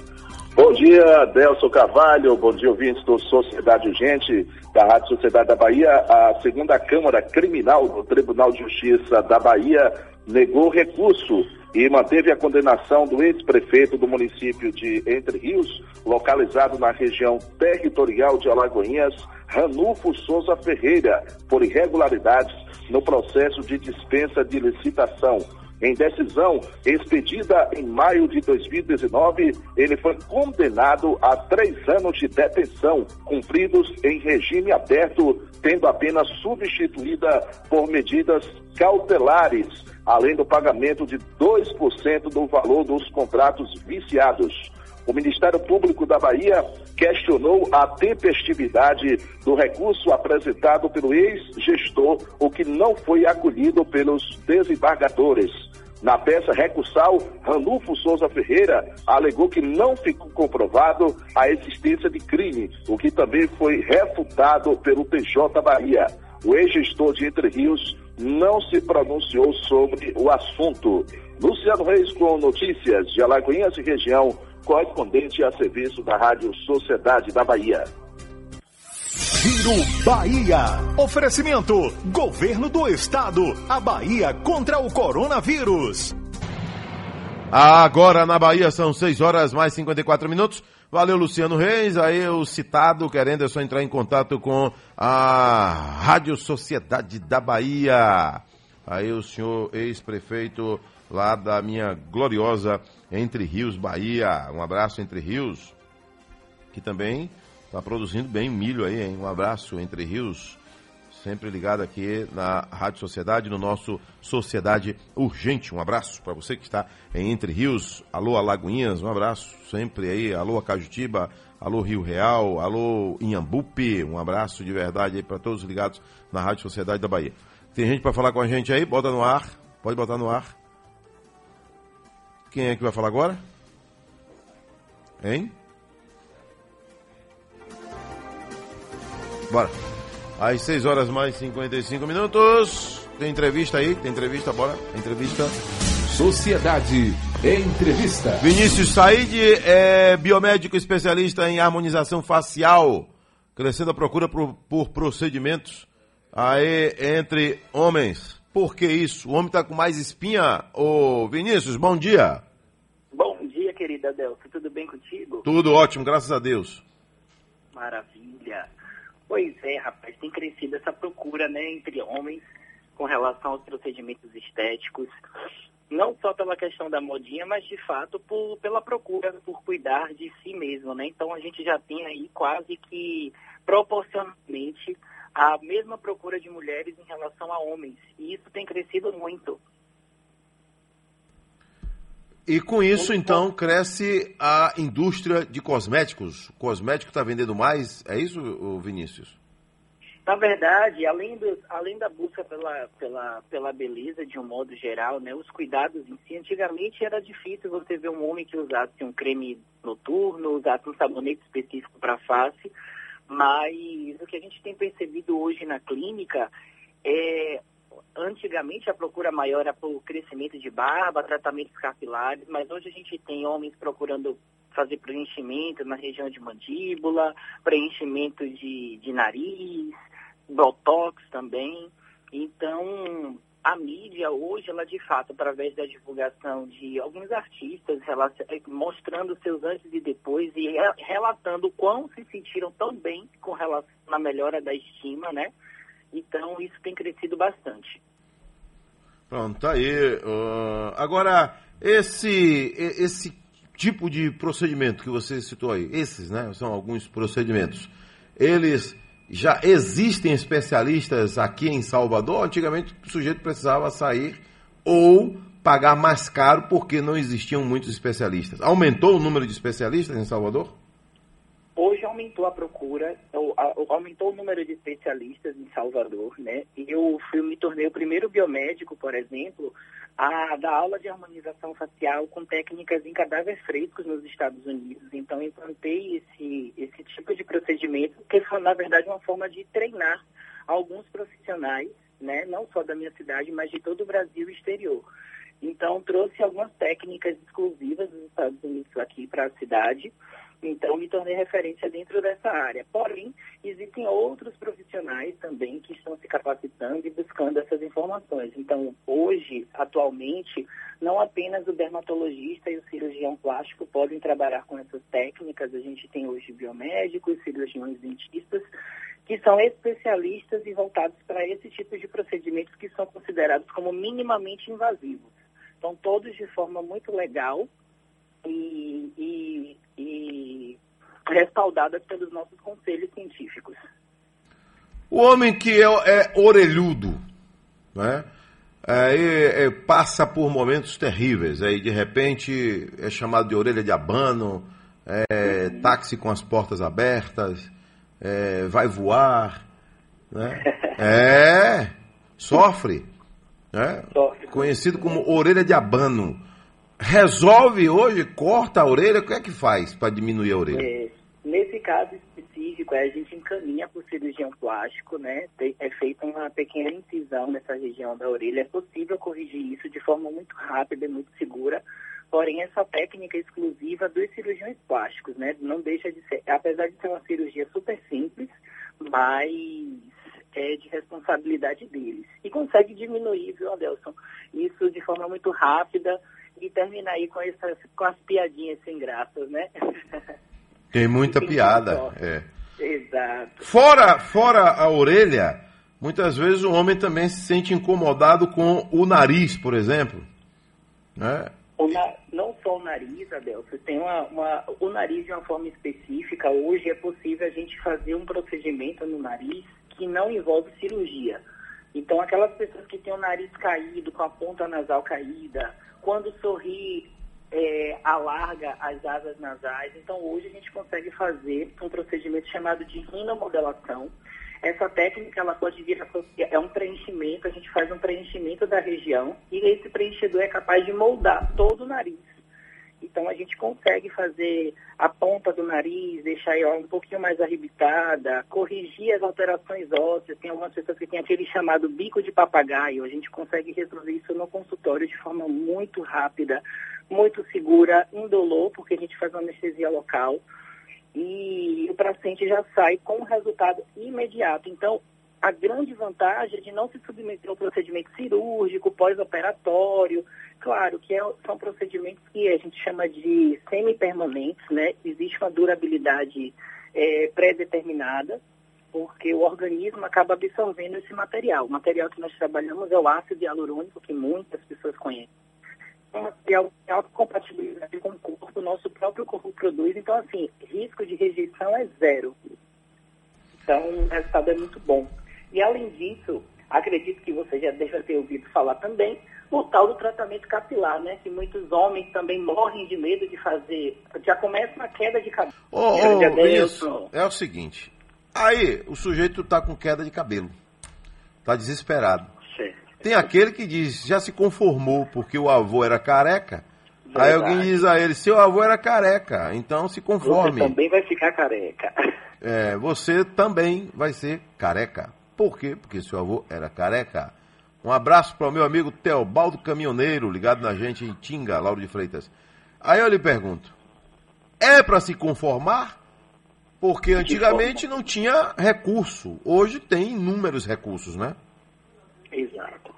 Bom dia, Adelson Carvalho. Bom dia, ouvintes do Sociedade Urgente, da Rádio Sociedade da Bahia. A segunda Câmara Criminal do Tribunal de Justiça da Bahia negou recurso e manteve a condenação do ex-prefeito do município de Entre Rios, localizado na região territorial de Alagoinhas, Ranulfo Souza Ferreira, por irregularidades no processo de dispensa de licitação. Em decisão expedida em maio de dois mil e dezenove, ele foi condenado a três anos de detenção, cumpridos em regime aberto, tendo apenas substituída por medidas cautelares, além do pagamento de dois por cento do valor dos contratos viciados. O Ministério Público da Bahia questionou a tempestividade do recurso apresentado pelo ex-gestor, o que não foi acolhido pelos desembargadores. Na peça recursal, Ranulfo Souza Ferreira alegou que não ficou comprovado a existência de crime, o que também foi refutado pelo T J Bahia. O ex-gestor de Entre Rios não se pronunciou sobre o assunto. Luciano Reis com notícias de Alagoinhas e região, correspondente a serviço da Rádio Sociedade da Bahia. Giro Bahia. Oferecimento: Governo do Estado. A Bahia contra o coronavírus. Agora na Bahia são seis horas mais cinquenta e quatro minutos. Valeu, Luciano Reis. Aí o citado querendo é só entrar em contato com a Rádio Sociedade da Bahia. Aí o senhor ex-prefeito lá da minha gloriosa Entre Rios, Bahia. Um abraço, Entre Rios, que também está produzindo bem milho aí, hein? Um abraço, Entre Rios, sempre ligado aqui na Rádio Sociedade, no nosso Sociedade Urgente. Um abraço para você que está em Entre Rios. Alô, Alagoinhas, um abraço sempre aí. Alô, Acajutiba, alô, Rio Real, alô, Inhambupe. Um abraço de verdade aí para todos ligados na Rádio Sociedade da Bahia. Tem gente para falar com a gente aí? Bota no ar, pode botar no ar. Quem é que vai falar agora? Hein? Bora. Às seis horas mais cinquenta e cinco minutos. Tem entrevista aí? Tem entrevista, bora. Entrevista. Sociedade Entrevista. Vinícius Said é biomédico especialista em harmonização facial. Crescendo a procura por, por procedimentos aí entre homens. Por que isso? O homem está com mais espinha? Ô, Vinícius, bom dia. Bom dia, querida Adelson. Tudo bem contigo? Tudo ótimo, graças a Deus. Maravilha. Pois é, rapaz, tem crescido essa procura, né, entre homens com relação aos procedimentos estéticos. Não só pela questão da modinha, mas de fato por, pela procura por cuidar de si mesmo, né? Então a gente já tem aí quase que proporcionalmente a mesma procura de mulheres em relação a homens. E isso tem crescido muito. E com isso, muito então, bom. Cresce a indústria de cosméticos. O cosmético está vendendo mais, é isso, Vinícius? Na verdade, além, do, além da busca pela, pela, pela beleza de um modo geral, né, os cuidados em si, antigamente era difícil você ver um homem que usasse um creme noturno, usasse um sabonete específico para a face. Mas o que a gente tem percebido hoje na clínica é, antigamente a procura maior era por crescimento de barba, tratamentos capilares, mas hoje a gente tem homens procurando fazer preenchimento na região de mandíbula, preenchimento de, de nariz, botox também. Então, a mídia hoje, ela de fato, através da divulgação de alguns artistas, mostrando seus antes e depois e relatando quão se sentiram tão bem com relação à melhora da estima, né? Então, isso tem crescido bastante. Pronto, tá aí. Uh, agora, esse, esse tipo de procedimento que você citou aí, esses, né? São alguns procedimentos. Eles... Já existem especialistas aqui em Salvador? Antigamente o sujeito precisava sair ou pagar mais caro porque não existiam muitos especialistas. Aumentou o número de especialistas em Salvador? Hoje aumentou. aumentou a procura, aumentou o número de especialistas em Salvador, né? Eu fui, me tornei o primeiro biomédico, por exemplo, a dar aula de harmonização facial com técnicas em cadáveres frescos nos Estados Unidos. Então, implantei esse, esse tipo de procedimento, que foi, na verdade, uma forma de treinar alguns profissionais, né? Não só da minha cidade, mas de todo o Brasil e exterior. Então, trouxe algumas técnicas exclusivas dos Estados Unidos aqui para a cidade. Então, me tornei referência dentro dessa área. Porém, existem outros profissionais também que estão se capacitando e buscando essas informações. Então, hoje, atualmente, não apenas o dermatologista e o cirurgião plástico podem trabalhar com essas técnicas. A gente tem hoje biomédicos, cirurgiões dentistas, que são especialistas e voltados para esse tipo de procedimentos que são considerados como minimamente invasivos. Então, todos de forma muito legal e, e, e respaldada pelos nossos conselhos científicos. O homem que é, é orelhudo, né? é, é, passa por momentos terríveis, aí de repente é chamado de orelha de abano, é, uhum. táxi com as portas abertas, é, vai voar, né? é, sofre. É, conhecido como orelha de abano. Resolve hoje, corta a orelha, o que é que faz para diminuir a orelha? É, nesse caso específico, a gente encaminha para o cirurgião plástico, né? É feita uma pequena incisão nessa região da orelha. É possível corrigir isso de forma muito rápida e muito segura. Porém, essa técnica é exclusiva dos cirurgiões plásticos, né? Não deixa de ser, apesar de ser uma cirurgia super simples, mas é de responsabilidade deles. E consegue diminuir, viu, Adelson, isso de forma muito rápida e terminar aí com, essas, com as piadinhas sem graças, né? Tem muita tem piada, é. Exato. Fora, fora a orelha, muitas vezes o homem também se sente incomodado com o nariz, por exemplo, né? Na, não só o nariz, Adelson, tem uma, uma, o nariz de uma forma específica. Hoje é possível a gente fazer um procedimento no nariz que não envolve cirurgia. Então, aquelas pessoas que têm o nariz caído, com a ponta nasal caída, quando sorri, é, alarga as asas nasais. Então, hoje a gente consegue fazer um procedimento chamado de rinomodelação. Essa técnica, ela pode vir associar, é um preenchimento, a gente faz um preenchimento da região e esse preenchedor é capaz de moldar todo o nariz. Então, a gente consegue fazer a ponta do nariz, deixar ela um pouquinho mais arrebitada, corrigir as alterações ósseas. Tem algumas pessoas que têm aquele chamado bico de papagaio. A gente consegue resolver isso no consultório de forma muito rápida, muito segura, indolor, porque a gente faz uma anestesia local. E o paciente já sai com um resultado imediato. Então, a grande vantagem é de não se submeter ao procedimento cirúrgico, pós-operatório. Claro que é, são procedimentos que a gente chama de semi-permanentes, né? Existe uma durabilidade é, pré-determinada, porque o organismo acaba absorvendo esse material. O material que nós trabalhamos é o ácido hialurônico, que muitas pessoas conhecem. É um material de alta compatibilidade com o corpo, o nosso próprio corpo produz. Então, assim, risco de rejeição é zero. Então, o resultado é muito bom. E, além disso, acredito que você já deve ter ouvido falar também o tal do tratamento capilar, né? Que muitos homens também morrem de medo de fazer. Já começa uma queda de cabelo. Oh, oh, isso. É o seguinte. Aí, o sujeito tá com queda de cabelo. Tá desesperado. Sim. Tem aquele que diz, já se conformou porque o avô era careca. Verdade. Aí alguém diz a ele, seu avô era careca, então se conforme. Você também vai ficar careca. É, você também vai ser careca. Por quê? Porque seu avô era careca. Um abraço para o meu amigo Teobaldo Caminhoneiro, ligado na gente em Tinga, Lauro de Freitas. Aí eu lhe pergunto, é para se conformar? Porque antigamente não tinha recurso, hoje tem inúmeros recursos, né? Exato.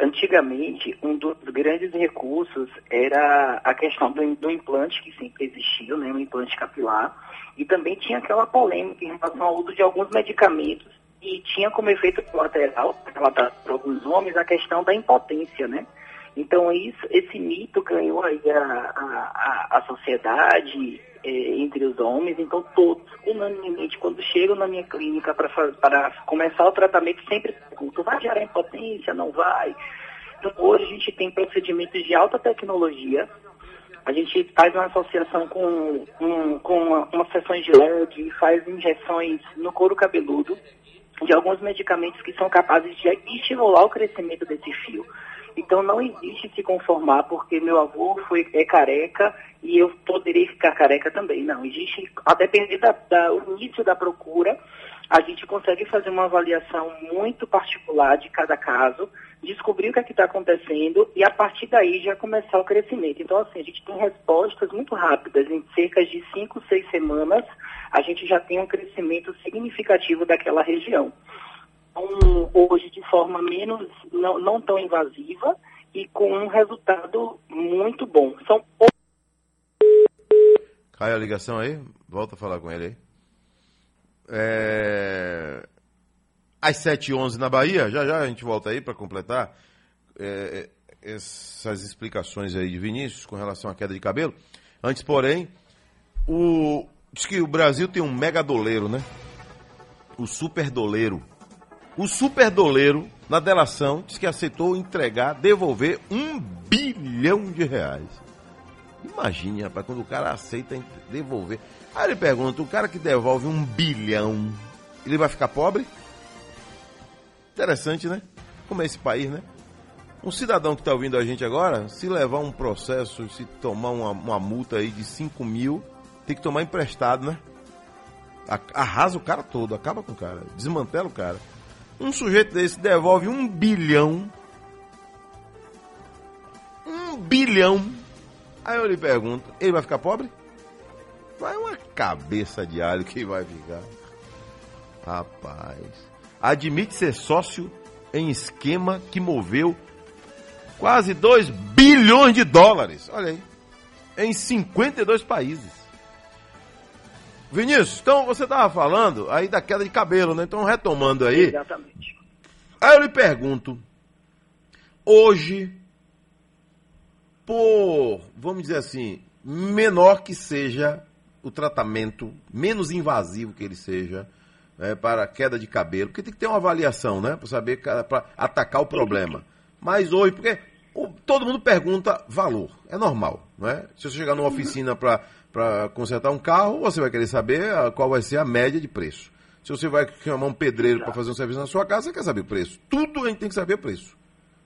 Antigamente, um dos grandes recursos era a questão do, do implante, que sempre existiu, né? Um implante capilar. E também tinha aquela polêmica em relação ao uso de alguns medicamentos e tinha como efeito colateral, para alguns homens, a questão da impotência, né? Então, isso, esse mito ganhou aí a, a, a sociedade, é, entre os homens. Então, todos, unanimemente, quando chegam na minha clínica para começar o tratamento, sempre perguntam, vai gerar impotência, não vai? Então, hoje a gente tem procedimentos de alta tecnologia, A gente faz uma associação com, um, com uma, umas sessões de L E D, faz injeções no couro cabeludo de alguns medicamentos que são capazes de estimular o crescimento desse fio. Então não existe se conformar porque meu avô foi, é careca e eu poderia ficar careca também. Não, existe, a depender da, da, do início da procura, a gente consegue fazer uma avaliação muito particular de cada caso, descobrir o que é que está acontecendo e a partir daí já começar o crescimento. Então assim, a gente tem respostas muito rápidas, em cerca de cinco, seis semanas a gente já tem um crescimento significativo daquela região. Um, hoje de forma menos, não, não tão invasiva e com um resultado muito bom. São Cai a ligação aí, volta a falar com ele aí. É... Às sete e onze na Bahia, já já a gente volta aí para completar é, essas explicações aí de Vinícius com relação à queda de cabelo. Antes, porém, o... diz que o Brasil tem um mega doleiro, né? O super doleiro. O super doleiro, na delação, diz que aceitou entregar, devolver um bilhão de reais. Imagine, rapaz, quando o cara aceita devolver. Aí ele pergunta, o cara que devolve um bilhão, ele vai ficar pobre? Interessante, né? Como é esse país, né? Um cidadão que está ouvindo a gente agora, se levar um processo, se tomar uma, uma multa aí de cinco mil, tem que tomar emprestado, né? Arrasa o cara todo, acaba com o cara, desmantela o cara. Um sujeito desse devolve um bilhão. Um bilhão. Aí eu lhe pergunto, ele vai ficar pobre? Vai uma cabeça de alho que vai ficar. Rapaz. Admite ser sócio em esquema que moveu quase dois bilhões de dólares. Olha aí. Em cinquenta e dois países. Vinícius, então você estava falando aí da queda de cabelo, né? Então retomando aí. Exatamente. Aí eu lhe pergunto, hoje, por, vamos dizer assim, menor que seja o tratamento, menos invasivo que ele seja, é, para a queda de cabelo, porque tem que ter uma avaliação, né? Para saber, para atacar o problema. Mas hoje, porque o, todo mundo pergunta valor, é normal, né? Se você chegar numa oficina para... para consertar um carro, você vai querer saber qual vai ser a média de preço. Se você vai chamar um pedreiro para fazer um serviço na sua casa, você quer saber o preço. Tudo a gente tem que saber o preço.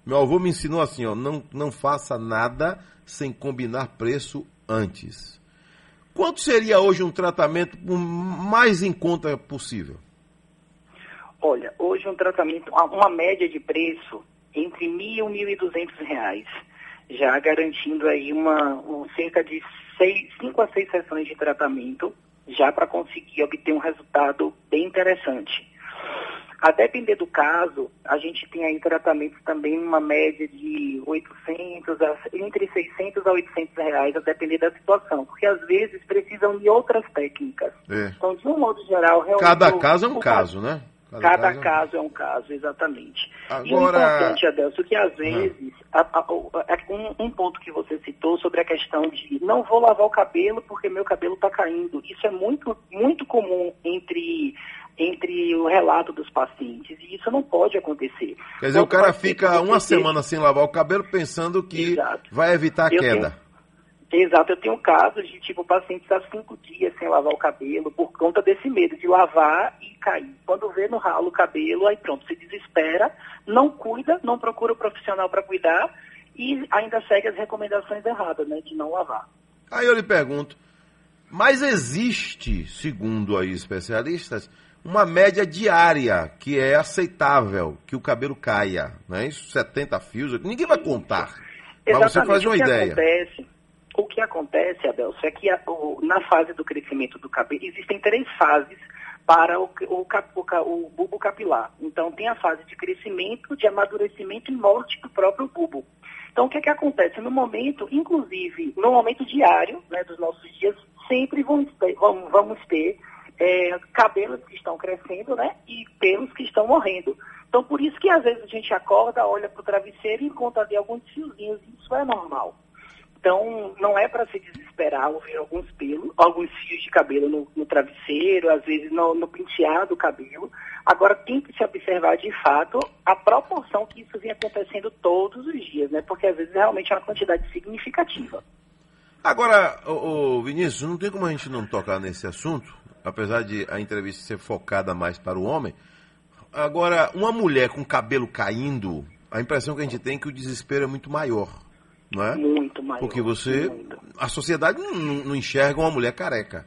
Meu avô me ensinou assim, ó, não, não faça nada sem combinar preço antes. Quanto seria hoje um tratamento mais em conta possível? Olha, hoje um tratamento, uma média de preço entre mil e mil e duzentos reais, já garantindo aí uma, um, cerca de Seis, cinco a seis sessões de tratamento já para conseguir obter um resultado bem interessante. A depender do caso, a gente tem aí tratamentos também numa média de oitocentos, a, entre seiscentos a oitocentos reais, a depender da situação, porque às vezes precisam de outras técnicas. É. Então, de um modo geral, realmente... Cada o, caso é um caso, caso, né? Cada, cada caso, caso é um caso, exatamente. Agora... E o importante, Adelson, que às vezes, a, a, a, um, um ponto que você citou sobre a questão de não vou lavar o cabelo porque meu cabelo está caindo. Isso é muito, muito comum entre, entre o relato dos pacientes e isso não pode acontecer. Quer dizer, o, o cara fica uma semana sem lavar o cabelo pensando que Exato. vai evitar a Eu queda. Tenho... Exato, eu tenho casos de, tipo, pacientes há cinco dias sem lavar o cabelo por conta desse medo de lavar e cair. Quando vê no ralo o cabelo, aí pronto, se desespera, não cuida, não procura o profissional para cuidar e ainda segue as recomendações erradas, né, de não lavar. Aí eu lhe pergunto, mas existe, segundo aí especialistas, uma média diária que é aceitável que o cabelo caia, né, isso, setenta fios, ninguém vai contar, mas você faz uma ideia. Acontece, O que acontece, Adelson, é que a, o, na fase do crescimento do cabelo, existem três fases para o, o, o, o bulbo capilar. Então, tem a fase de crescimento, de amadurecimento e morte do próprio bulbo. Então, o que é que acontece? No momento, inclusive, no momento diário, né, dos nossos dias, sempre vamos ter, vamos, vamos ter é, cabelos que estão crescendo, né, e pelos que estão morrendo. Então, por isso que às vezes a gente acorda, olha para o travesseiro e encontra ali alguns fiozinhos, e isso é normal. Então, não é para se desesperar ao ver alguns pelos, alguns fios de cabelo no, no travesseiro, às vezes no, no penteado do cabelo. Agora, tem que se observar, de fato, a proporção que isso vem acontecendo todos os dias, né? Porque, às vezes, realmente é uma quantidade significativa. Agora, ô, ô, Vinícius, não tem como a gente não tocar nesse assunto, apesar de a entrevista ser focada mais para o homem. Agora, uma mulher com cabelo caindo, a impressão que a gente tem é que o desespero é muito maior, não é? Muito maior. Porque você, muito. A sociedade não, não enxerga uma mulher careca,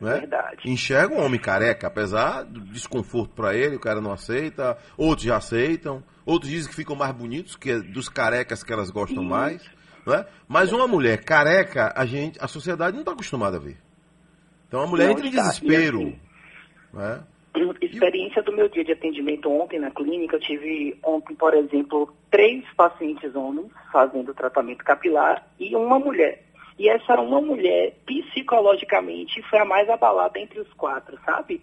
não é? Verdade. Enxerga um homem careca, apesar do desconforto para ele, o cara não aceita, outros já aceitam, outros dizem que ficam mais bonitos, que é dos carecas que elas gostam. Isso. Mais. Não é? Mas uma mulher careca, a gente, a sociedade não está acostumada a ver. Então a mulher não entra em desespero. Assim, não é? Experiência do meu dia de atendimento ontem na clínica, eu tive ontem, por exemplo, três pacientes homens fazendo tratamento capilar e uma mulher. E essa uma mulher, psicologicamente, foi a mais abalada entre os quatro, sabe?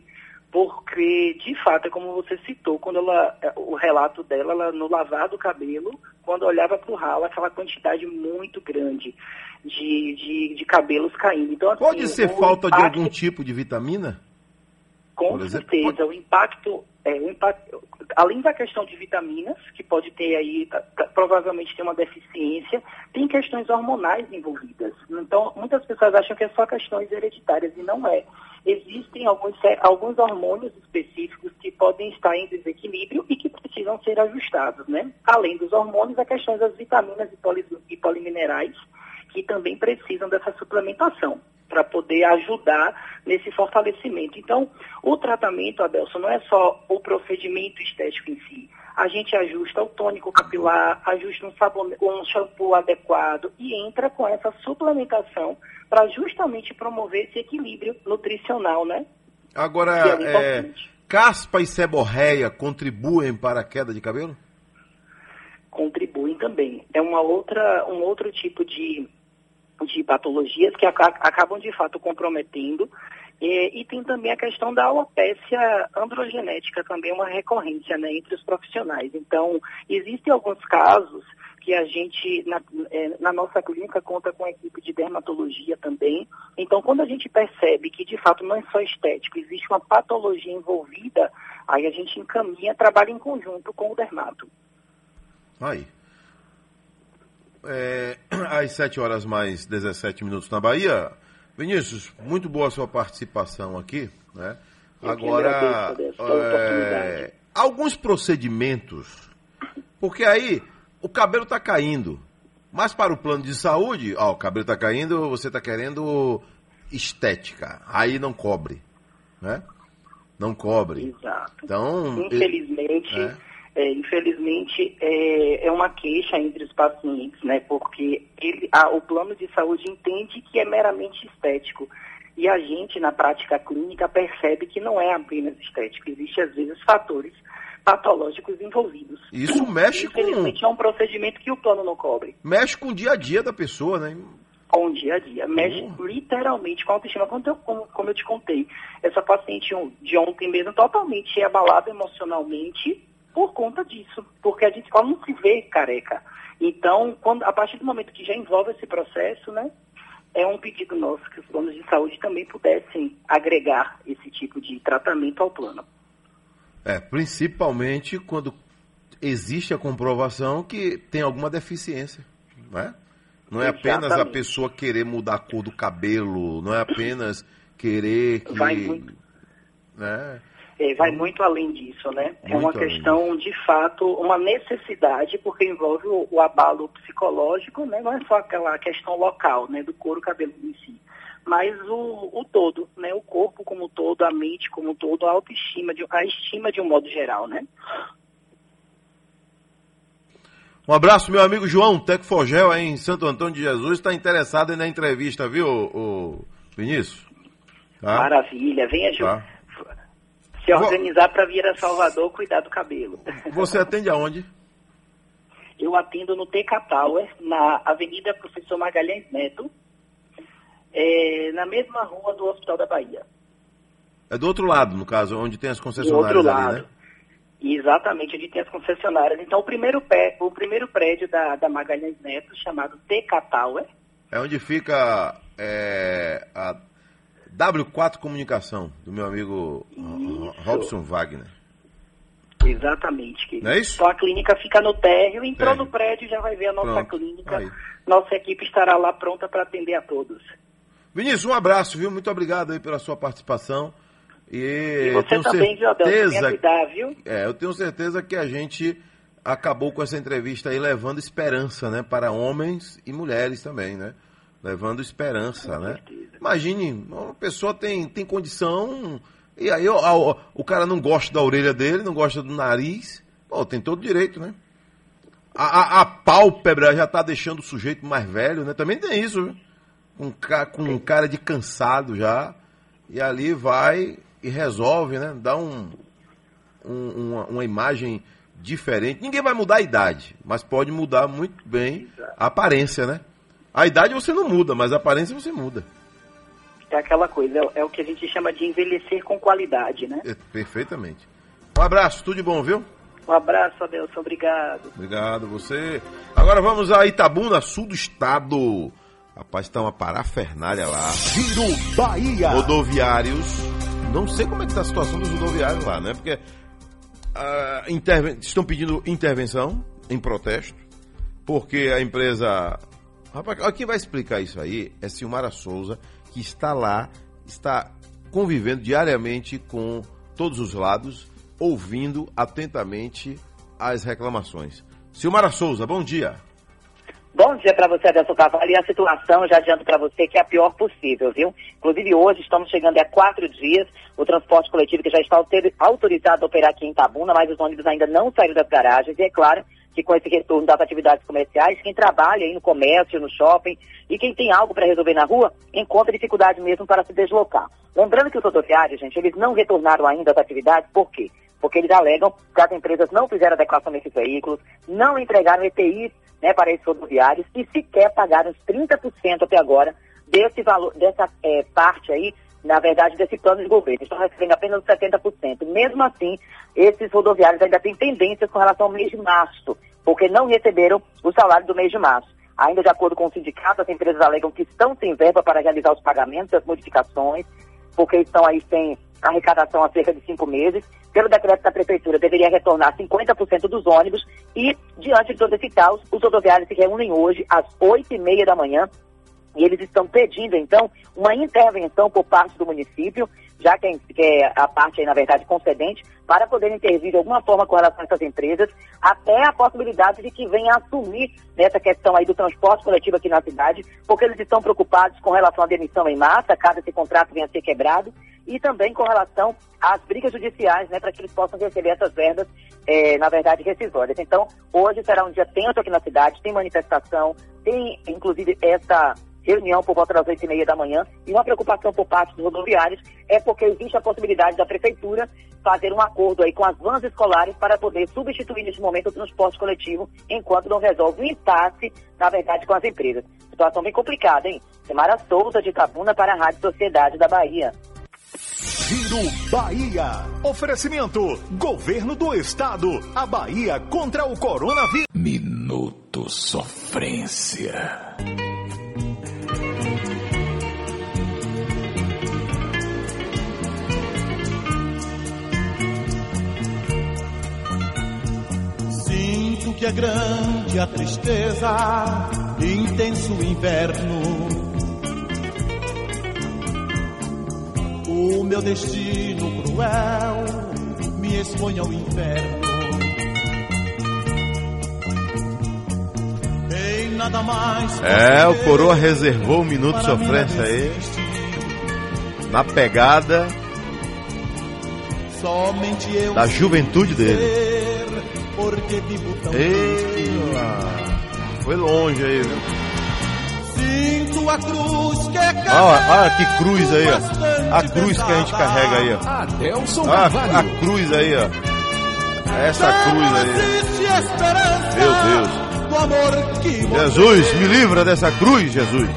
Porque, de fato, é como você citou, quando ela, o relato dela, ela, no lavar do cabelo, quando olhava para o ralo, aquela quantidade muito grande de, de, de cabelos caindo. Então, assim, pode ser falta impacto... de algum tipo de vitamina? Com certeza, o impacto, é, o impacto, além da questão de vitaminas, que pode ter aí, tá, tá, provavelmente tem uma deficiência, tem questões hormonais envolvidas. Então, muitas pessoas acham que é só questões hereditárias, e não é. Existem alguns, alguns hormônios específicos que podem estar em desequilíbrio e que precisam ser ajustados, né? Além dos hormônios, a questão das vitaminas e, poli, e poliminerais, que também precisam dessa suplementação para poder ajudar nesse fortalecimento. Então, o tratamento, Adelson, não é só o procedimento estético em si. A gente ajusta o tônico capilar, ajusta um, sabão, um shampoo adequado e entra com essa suplementação para justamente promover esse equilíbrio nutricional, né? Agora, é é, caspa e seborreia contribuem para a queda de cabelo? Contribuem também. É uma outra, um outro tipo de... de patologias que acabam, de fato, comprometendo. E, e tem também a questão da alopécia androgenética, também uma recorrência, né, entre os profissionais. Então, existem alguns casos que a gente, na, na nossa clínica, conta com a equipe de dermatologia também. Então, quando a gente percebe que, de fato, não é só estético, existe uma patologia envolvida, aí a gente encaminha, trabalha em conjunto com o dermato. Aí. É, às sete horas mais dezessete minutos na Bahia. Vinícius, muito boa a sua participação aqui, né? Agora, é, alguns procedimentos, porque aí o cabelo está caindo, mas para o plano de saúde, ó, o cabelo está caindo, você está querendo estética, aí não cobre, né? Não cobre. Exato. Então, infelizmente... É, É, infelizmente, é, é uma queixa entre os pacientes, né? Porque ele, a, o plano de saúde entende que é meramente estético. E a gente, na prática clínica, percebe que não é apenas estético. Existem, às vezes, fatores patológicos envolvidos. Isso mexe com... Infelizmente, é um procedimento que o plano não cobre. Mexe com o dia a dia da pessoa, né? Com o dia a dia. Mexe uhum. literalmente com a autoestima. Como eu, como, como eu te contei, essa paciente de ontem mesmo totalmente abalada emocionalmente... por conta disso, porque a gente não se vê careca. Então, quando, a partir do momento que já envolve esse processo, né, é um pedido nosso que os planos de saúde também pudessem agregar esse tipo de tratamento ao plano. É, principalmente quando existe a comprovação que tem alguma deficiência, não é? Não é apenas a pessoa querer mudar a cor do cabelo, não é apenas querer que... Vai muito. Né? É, vai muito além disso, né? Muito é uma questão, de fato, uma necessidade, porque envolve o, o abalo psicológico, né? Não é só aquela questão local, né? Do couro, cabelo em si. Mas o, o todo, né? O corpo como um todo, a mente como um todo, a autoestima, de, a estima de um modo geral, né? Um abraço, meu amigo João, Teco Fogel, aí em Santo Antônio de Jesus, está interessado aí na entrevista, viu, o Vinícius? Tá? Maravilha, venha, João. Tá. Se organizar para vir a Salvador, cuidar do cabelo. Você atende aonde? Eu atendo no T K Tower, na Avenida Professor Magalhães Neto, é, na mesma rua do Hospital da Bahia. É do outro lado, no caso, onde tem as concessionárias. Do outro lado. Ali, né? Exatamente, onde tem as concessionárias. Então, o primeiro, pé, o primeiro prédio da, da Magalhães Neto, chamado T K Tower. É onde fica é, a... dáblio quatro Comunicação, do meu amigo Isso. Robson Wagner. Exatamente. Querido. Não é isso? Então a clínica fica no térreo, entrou é. no prédio, já vai ver a nossa Pronto. clínica. Aí. Nossa equipe estará lá pronta para atender a todos. Vinícius, um abraço, viu? Muito obrigado aí pela sua participação. E, e você também, viu, Adelson, me ajudar, viu? É, eu tenho certeza que a gente acabou com essa entrevista aí levando esperança, né? Para homens e mulheres também, né? Levando esperança, com né? Certeza. Imagine, uma pessoa tem, tem condição, e aí ó, ó, o cara não gosta da orelha dele, não gosta do nariz, pô, tem todo direito, né? A, a, a pálpebra já tá deixando o sujeito mais velho, né? Também tem isso, viu? Com, com um cara de cansado já, e ali vai e resolve, né? Dá um, um, uma, uma imagem diferente. Ninguém vai mudar a idade, mas pode mudar muito bem a aparência, né? A idade você não muda, mas a aparência você muda. É aquela coisa, é, é o que a gente chama de envelhecer com qualidade, né? É, perfeitamente. Um abraço, tudo de bom, viu? Um abraço, Adelson, obrigado. Obrigado, você. Agora vamos a Itabuna, sul do estado. Rapaz, tá uma parafernália lá. Giro Bahia. Rodoviários. Não sei como é que tá a situação dos rodoviários lá, né? Porque ah, interven... estão pedindo intervenção em protesto, porque a empresa... Rapaz, quem vai explicar isso aí é Silmara Souza, que está lá, está convivendo diariamente com todos os lados, ouvindo atentamente as reclamações. Silmara Souza, bom dia. Bom dia para você, Adelson Carvalho. E a situação, já adianto para você, que é a pior possível, viu? Inclusive, hoje estamos chegando a quatro dias. O transporte coletivo que já está autorizado a operar aqui em Itabuna, mas os ônibus ainda não saíram das garagens. E é claro que com esse retorno das atividades comerciais, quem trabalha aí no comércio, no shopping e quem tem algo para resolver na rua, encontra dificuldade mesmo para se deslocar. Lembrando que os rodoviários, gente, eles não retornaram ainda às atividades. Por quê? Porque eles alegam que as empresas não fizeram adequação desses veículos, não entregaram E T Is, né, para esses rodoviários, e sequer pagaram os trinta por cento até agora desse valor, dessa é, parte aí, na verdade, desse plano de governo. Estão recebendo apenas setenta por cento. Mesmo assim, esses rodoviários ainda têm pendências com relação ao mês de março, porque não receberam o salário do mês de março. Ainda de acordo com o sindicato, as empresas alegam que estão sem verba para realizar os pagamentos, as modificações, porque estão aí sem arrecadação há cerca de cinco meses. Pelo decreto da Prefeitura, deveria retornar cinquenta por cento dos ônibus e, diante de todo esse caos, os rodoviários se reúnem hoje às oito e meia da manhã e eles estão pedindo, então, uma intervenção por parte do município, já que é a parte, aí, na verdade, concedente, para poder intervir de alguma forma com relação a essas empresas, até a possibilidade de que venha assumir nessa questão aí do transporte coletivo aqui na cidade, porque eles estão preocupados com relação à demissão em massa, caso esse contrato venha a ser quebrado, e também com relação às brigas judiciais, né, para que eles possam receber essas verbas, é, na verdade, rescisórias. Então, hoje será um dia tenso aqui na cidade, tem manifestação, tem, inclusive, essa reunião por volta das oito e meia da manhã, e uma preocupação por parte dos rodoviários é porque existe a possibilidade da Prefeitura fazer um acordo aí com as vans escolares para poder substituir neste momento o transporte coletivo, enquanto não resolve o impasse, na verdade, com as empresas. Situação bem complicada, hein? Semara Souza, de Itabuna, para a Rádio Sociedade da Bahia. Giro Bahia. Oferecimento. Governo do Estado. A Bahia contra o coronavírus. Minuto Sofrência. Sinto que é grande a tristeza, intenso inverno. O meu destino cruel me expõe ao inferno. Tem nada mais. É, o Coroa reservou um minuto de sofrência aí. Na pegada somente eu da juventude dele. Porque vivo tão triste. Foi longe aí, viu? A cruz que olha, olha que cruz aí, ó. A cruz que a gente carrega aí, ó. Adelson a, a cruz aí, ó. Essa cruz aí. Meu Deus. Jesus, me livra dessa cruz, Jesus.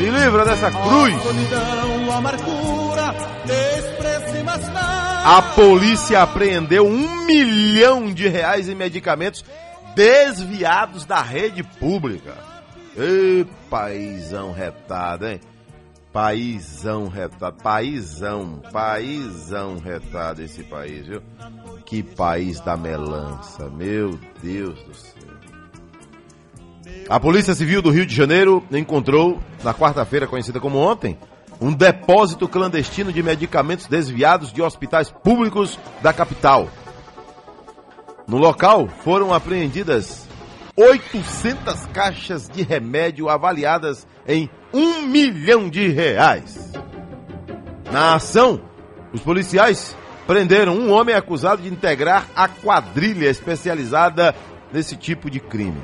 Me livra dessa cruz. A polícia apreendeu um milhão de reais em medicamentos desviados da rede pública. Ei, paizão retado, hein? Paísão retado, paísão, paísão retado esse país, viu? Que país da melança, meu Deus do céu. A Polícia Civil do Rio de Janeiro encontrou, na quarta-feira, conhecida como ontem, um depósito clandestino de medicamentos desviados de hospitais públicos da capital. No local, foram apreendidas oitocentas caixas de remédio avaliadas em um milhão de reais. Na ação, os policiais prenderam um homem acusado de integrar a quadrilha especializada nesse tipo de crime.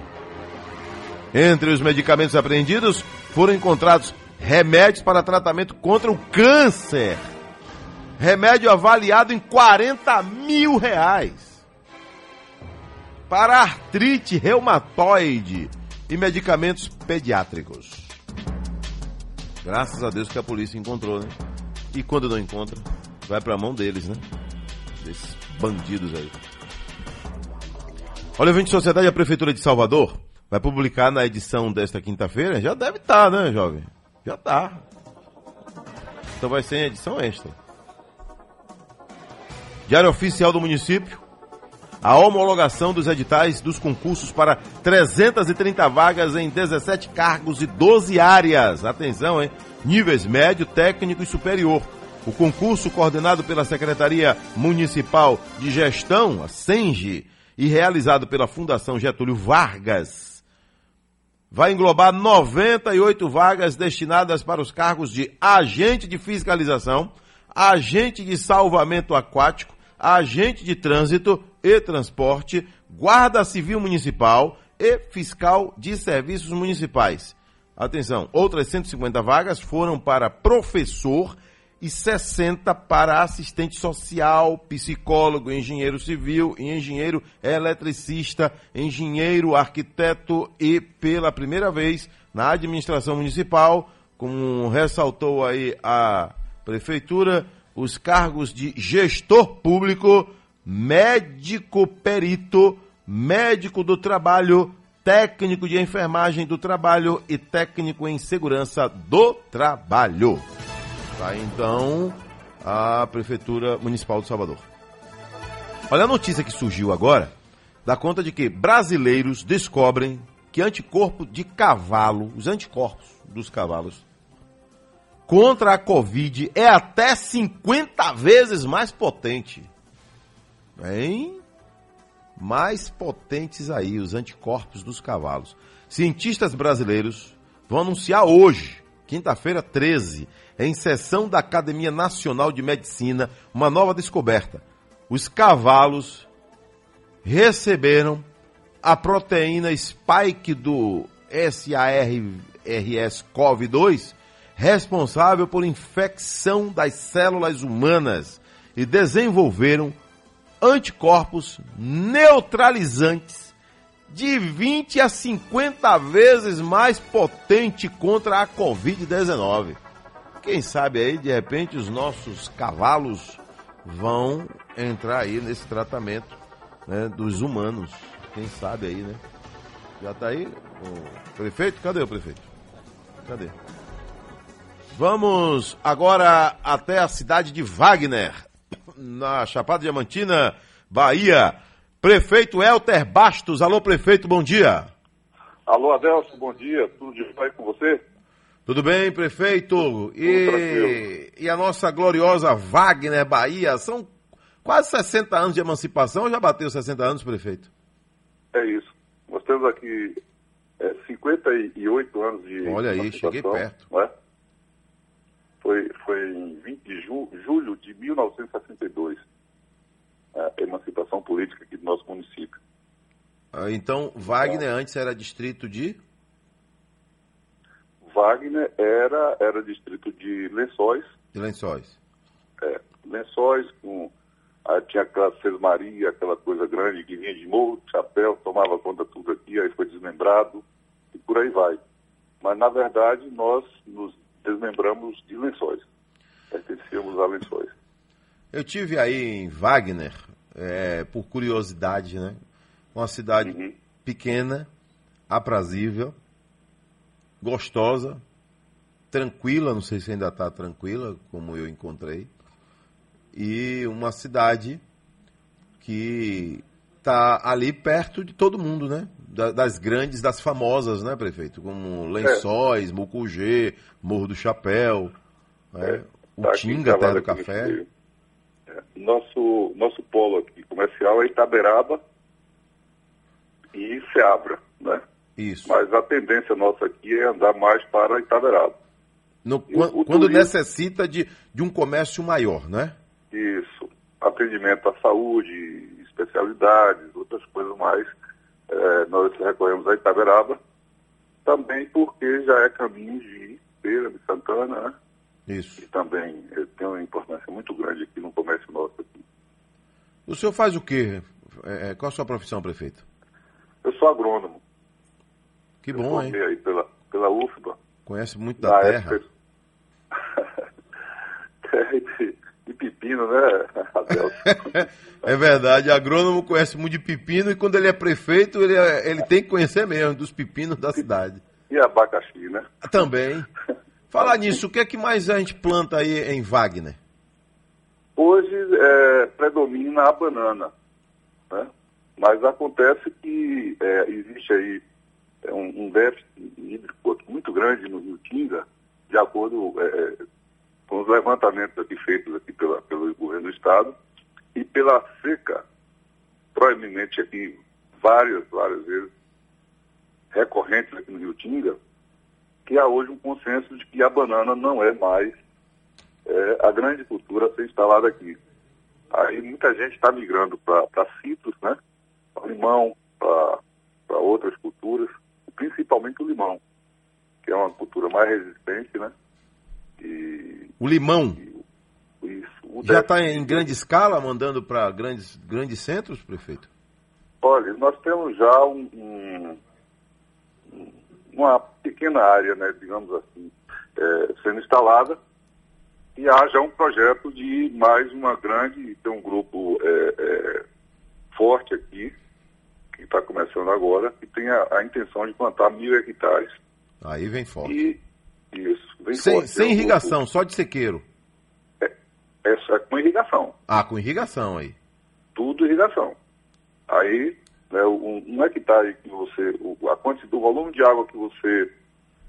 Entre os medicamentos apreendidos, foram encontrados remédios para tratamento contra o câncer. Remédio avaliado em quarenta mil reais. Para artrite reumatoide e medicamentos pediátricos. Graças a Deus que a polícia encontrou, né? E quando não encontra, vai pra mão deles, né? Desses bandidos aí. Olha, ouvinte de Sociedade, a Prefeitura de Salvador vai publicar na edição desta quinta-feira. Já deve estar, né, jovem? Já tá. Então vai ser em edição extra. Diário Oficial do Município. A homologação dos editais dos concursos para trezentas e trinta vagas em dezessete cargos e doze áreas. Atenção, hein? Níveis médio, técnico e superior. O concurso, coordenado pela Secretaria Municipal de Gestão, a SENGE, e realizado pela Fundação Getúlio Vargas, vai englobar noventa e oito vagas destinadas para os cargos de agente de fiscalização, agente de salvamento aquático, agente de trânsito e transporte, guarda civil municipal e fiscal de serviços municipais. Atenção, outras cento e cinquenta vagas foram para professor e sessenta para assistente social, psicólogo, engenheiro civil, engenheiro eletricista, engenheiro arquiteto e, pela primeira vez, na administração municipal, como ressaltou aí a prefeitura, os cargos de gestor público, médico perito, médico do trabalho, técnico de enfermagem do trabalho e técnico em segurança do trabalho. Tá, então, a Prefeitura Municipal de Salvador. Olha a notícia que surgiu agora, dá conta de que brasileiros descobrem que anticorpo de cavalo, os anticorpos dos cavalos, contra a Covid é até cinquenta vezes mais potente. Bem, mais potentes aí, os anticorpos dos cavalos. Cientistas brasileiros vão anunciar hoje, quinta-feira treze, em sessão da Academia Nacional de Medicina, uma nova descoberta. Os cavalos receberam a proteína spike do SARS-C o V dois, responsável por infecção das células humanas, e desenvolveram anticorpos neutralizantes de vinte a cinquenta vezes mais potente contra a covid dezenove. Quem sabe aí, de repente, os nossos cavalos vão entrar aí nesse tratamento, né, dos humanos. Quem sabe aí, né? Já tá aí o prefeito? Cadê o prefeito? Cadê? Vamos agora até a cidade de Wagner, na Chapada Diamantina, Bahia. Prefeito Helter Bastos. Alô, prefeito, bom dia. Alô, Adelson, bom dia. Tudo de bem com você? Tudo bem, prefeito? E, e a nossa gloriosa Wagner, Bahia, são quase sessenta anos de emancipação, já bateu sessenta anos, prefeito? É isso. Nós temos aqui é, cinquenta e oito anos de Olha aí, cheguei perto. Não é? Foi, foi em vinte de ju, julho de mil novecentos e sessenta e dois, a emancipação política aqui do nosso município. Ah, então, Wagner então, antes era distrito de? Wagner era, era distrito de Lençóis. De Lençóis. É, Lençóis, com, aí tinha aquela sesmaria, aquela coisa grande que vinha de Morro do Chapéu, tomava conta tudo aqui, aí foi desmembrado e por aí vai. Mas, na verdade, nós nos desmembramos de Lençóis. Pertencíamos a Lençóis. Eu tive aí em Wagner, é, por curiosidade, né? Uma cidade uhum. pequena, aprazível, gostosa, tranquila, não sei se ainda está tranquila, como eu encontrei, e uma cidade que está ali perto de todo mundo, né? Das grandes, das famosas, né, prefeito? Como Lençóis, é. Mucugê, Morro do Chapéu, é. né? Utinga, Terra do Café. É. Nosso, nosso polo aqui comercial é Itaberaba e Seabra, né? Isso. Mas a tendência nossa aqui é andar mais para Itaberaba. No, quando o, quando necessita de, de um comércio maior, né? Isso. Atendimento à saúde, especialidades, outras coisas mais, é, nós recorremos a Itaberaba, também porque já é caminho de Feira de Santana, né? Isso. E também tem uma importância muito grande aqui no comércio nosso. Aqui. O senhor faz o quê? É, qual a sua profissão, prefeito? Eu sou agrônomo. Que eu bom, hein? Aí pela, pela U F B A. Conhece muito da, da terra. Terra de, de pepino, né, Adelson? É verdade, agrônomo conhece muito de pepino e quando ele é prefeito, ele, é, ele tem que conhecer mesmo dos pepinos da cidade. E abacaxi, né? Também. Falar nisso, o que é que mais a gente planta aí em Wagner? Hoje é, predomina a banana, né? Mas acontece que é, existe aí é um, um déficit hídrico muito grande no Rio Tinga, de acordo é, com os levantamentos aqui feitos aqui pela, pelo governo do Estado, e pela seca, proeminente aqui, várias, várias vezes, recorrentes aqui no Rio Tinga, que há hoje um consenso de que a banana não é mais é, a grande cultura a ser instalada aqui. Aí muita gente está migrando para citros, né? Para limão, para outras culturas, principalmente o limão, que é uma cultura mais resistente, né? E, o limão? E, isso, o já está déficit... em grande escala, mandando para grandes, grandes centros, prefeito? Olha, nós temos já um, um, uma pequena área, né, digamos assim, é, sendo instalada, e há já um projeto de mais uma grande, tem um grupo é, é, forte aqui, que está começando agora, que tem a, a intenção de plantar mil hectares. Aí vem forte. E, isso, vem sem, forte. Sem é um irrigação, grupo, só de sequeiro? É, é, é com irrigação. Ah, com irrigação aí. Tudo irrigação. Aí, né, um, um hectare que você, o, a quantidade do volume de água que você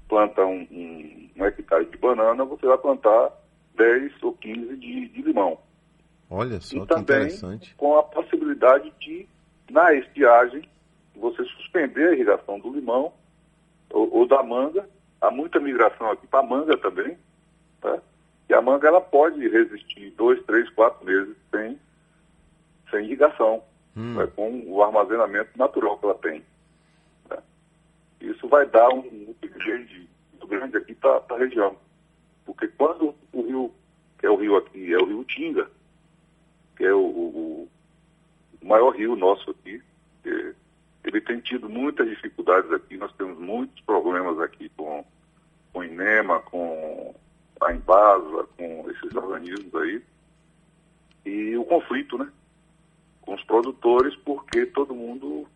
planta um, um, um hectare de banana, você vai plantar dez ou quinze de, de limão. Olha só, e que interessante. Com a possibilidade de, na estiagem, você suspender a irrigação do limão ou, ou da manga. Há muita migração aqui para a manga também, tá? E a manga ela pode resistir dois, três, quatro meses sem, sem irrigação, hum. né? Com o armazenamento natural que ela tem. Tá? Isso vai dar um, um grande, um grande aqui para a região. Porque quando o rio, que é o rio aqui, é o rio Tinga, que é o, o, o maior rio nosso aqui, é, ele tem tido muitas dificuldades aqui, nós temos muitos problemas aqui com o INEMA, com a Embasa, com esses organismos aí, e o conflito, né, com os produtores, porque todo mundo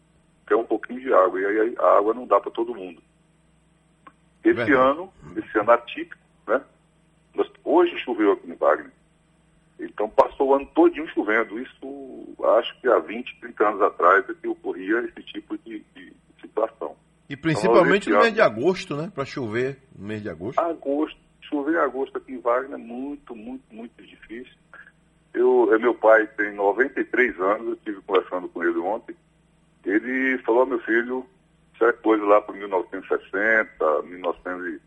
quer um pouquinho de água, e aí a água não dá para todo mundo. Esse ano, esse ano atípico, né, nós, hoje choveu aqui no Wagner. Então passou o ano todinho chovendo. Isso, acho que há vinte, trinta anos atrás aqui ocorria esse tipo de, de situação. E principalmente então, no mês de agosto, né? Para chover no mês de agosto. Agosto. Chover em agosto aqui em Wagner é muito, muito, muito difícil. Eu, meu pai tem noventa e três anos, eu estive conversando com ele ontem. Ele falou, meu filho, isso é coisa lá para mil novecentos e sessenta, mil e novecentos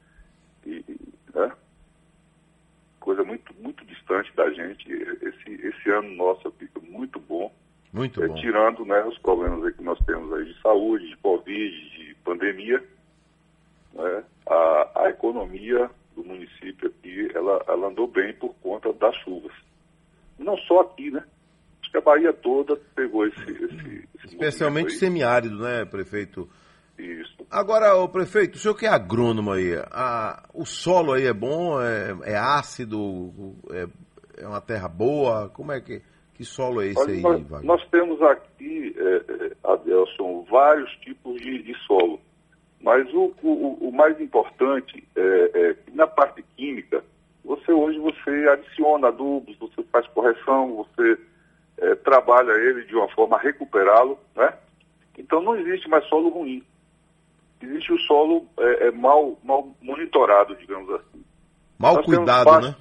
e... e né? Coisa muito, muito distante da gente. Esse, esse ano nosso fica muito bom. Muito é, bom. Tirando, né, os problemas aí que nós temos aí de saúde, de Covid, de pandemia, né, a, a economia do município aqui, ela, ela andou bem por conta das chuvas. Não só aqui, né? Acho que a Bahia toda pegou esse... esse, esse especialmente semiárido, né, prefeito? Isso. Agora, ô, prefeito, o senhor que é agrônomo aí, a, o solo aí é bom, é, é ácido, é, é uma terra boa, como é que, que solo é esse? Olha, aí? Nós, nós temos aqui, é, Adelson, vários tipos de, de solo. Mas o, o, o mais importante é, é que na parte química, você hoje você adiciona adubos, você faz correção, você é, trabalha ele de uma forma a recuperá-lo, né? Então não existe mais solo ruim. Existe o solo é, é, mal, mal monitorado, digamos assim. Mal nós cuidado, faixas, né?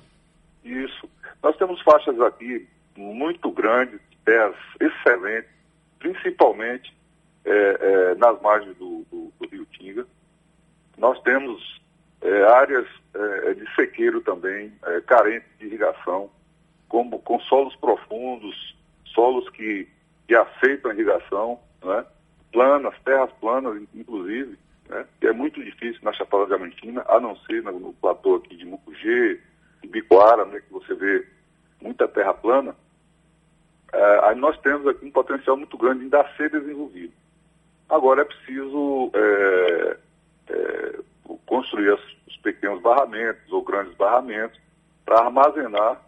Isso. Nós temos faixas aqui muito grandes, terras excelentes, principalmente é, é, nas margens do, do, do Rio Tinga. Nós temos é, áreas é, de sequeiro também, é, carentes de irrigação, como, com solos profundos, solos que, que aceitam irrigação, né? Planas, terras planas, inclusive, né? Que é muito difícil na Chapada Diamantina, a não ser no, no platô aqui de Mucugê, de Bicoara, né? Que você vê muita terra plana. É, aí nós temos aqui um potencial muito grande ainda a ser desenvolvido. Agora é preciso é, é, construir os pequenos barramentos ou grandes barramentos para armazenar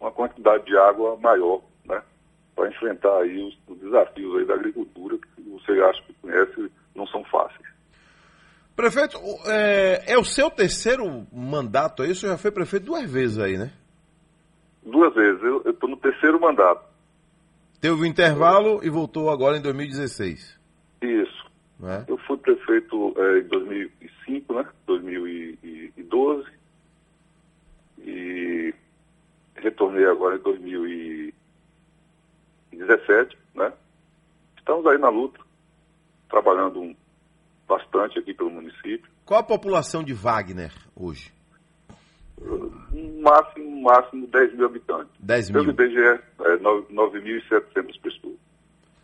uma quantidade de água maior, né? Para enfrentar aí os, os desafios aí da agricultura, que você acha que conhece, não são fáceis. Prefeito, é, é o seu terceiro mandato aí, o senhor já foi prefeito duas vezes aí, né? Duas vezes, eu estou no terceiro mandato. Teve um intervalo e voltou agora em dois mil e dezesseis. Isso. É? Eu fui prefeito é, em dois mil e cinco, né? dois mil e doze. E retornei agora em dois mil e dezessete, né? Estamos aí na luta, trabalhando bastante aqui pelo município. Qual a população de Wagner hoje? No máximo, máximo dez mil habitantes. dez mil. Pelo I B G E, é, nove mil e setecentas pessoas.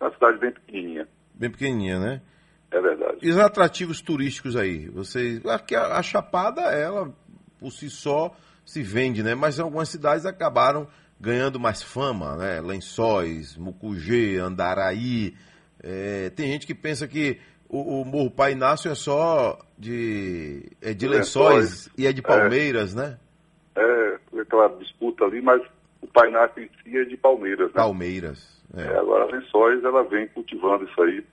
É uma cidade bem pequenininha. Bem pequenininha, né? É verdade. E os atrativos turísticos aí? Vocês... Aqui a, a Chapada, ela por si só se vende, né? Mas algumas cidades acabaram ganhando mais fama, né? Lençóis, Mucugê, Andaraí. É... Tem gente que pensa que o, o Morro Pai Inácio é só de, é de Lençóis, Lençóis e é de Palmeiras, é... né? É, aquela disputa ali, mas o Pai Inácio em si é de Palmeiras, né? Palmeiras. É. É, agora a Lençóis, ela vem cultivando isso aí.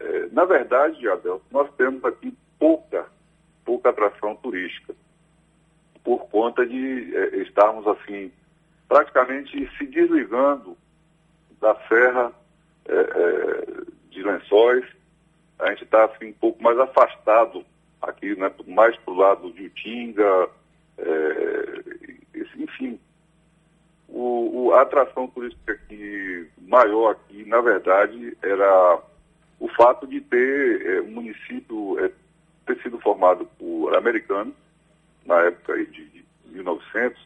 É, na verdade, Adelson, nós temos aqui pouca, pouca atração turística, por conta de é, estarmos, assim, praticamente se desligando da serra é, é, de Lençóis. A gente está, assim, um pouco mais afastado aqui, né? Mais para o lado de Utinga. É, enfim, o, o, a atração turística aqui, maior aqui, na verdade, era o fato de ter é, um município é, ter sido formado por americanos, na época aí de, de mil e novecentos,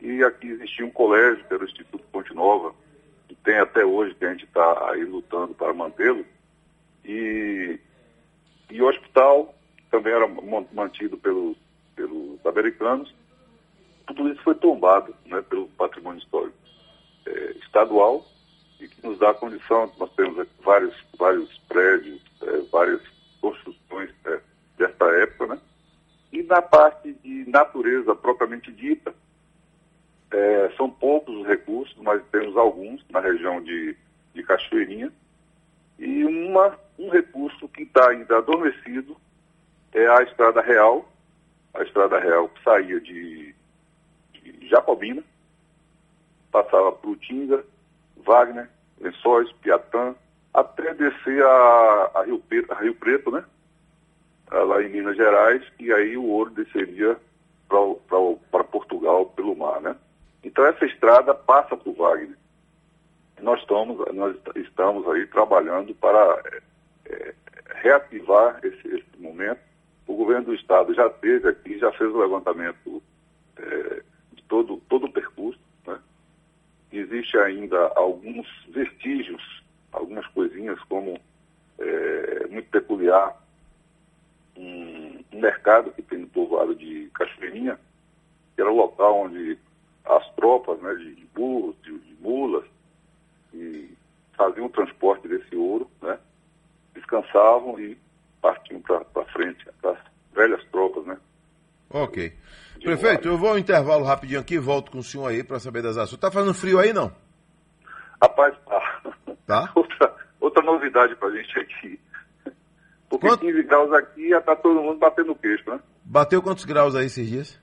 e aqui existia um colégio, que era o Instituto Ponte Nova, que tem até hoje, que a gente está aí lutando para mantê-lo, e, e o hospital também era mantido pelos pelos americanos. Tudo isso foi tombado, né, pelo patrimônio histórico é, estadual, e que nos dá a condição. Nós temos aqui vários, vários prédios, é, várias construções é, dessa época, né? E na parte de natureza propriamente dita, é, são poucos os recursos, mas temos alguns na região de, de Cachoeirinha, e uma, um recurso que está ainda adormecido é a Estrada Real, a Estrada Real que saía de, de Jacobina, passava para Utinga, Wagner, Lençóis, Piatã, até descer a, a, Rio, a Rio Preto, né? Lá em Minas Gerais, e aí o ouro desceria para Portugal pelo mar, né? Então essa estrada passa por Wagner. Nós estamos, nós estamos aí trabalhando para é, reativar esse, esse momento. O governo do estado já teve aqui, já fez o levantamento é, de todo, todo o percurso, né? Existe ainda alguns vestígios, algumas coisinhas, como é, muito peculiar, um, um mercado que tem no povoado de Cachoeirinha, que era o local onde as tropas, né, de, de burros, de, de mulas, e faziam o transporte desse ouro, né? Descansavam e partindo para frente, as velhas tropas, né? Ok. De Prefeito, eu vou ao intervalo rapidinho aqui e volto com o senhor aí para saber das ações. Tá fazendo frio aí, não? Rapaz, tá. Tá? Outra, outra novidade para a gente aqui. Porque Quanto... quinze graus aqui já está todo mundo batendo o queixo, né? Bateu quantos graus aí esses dias?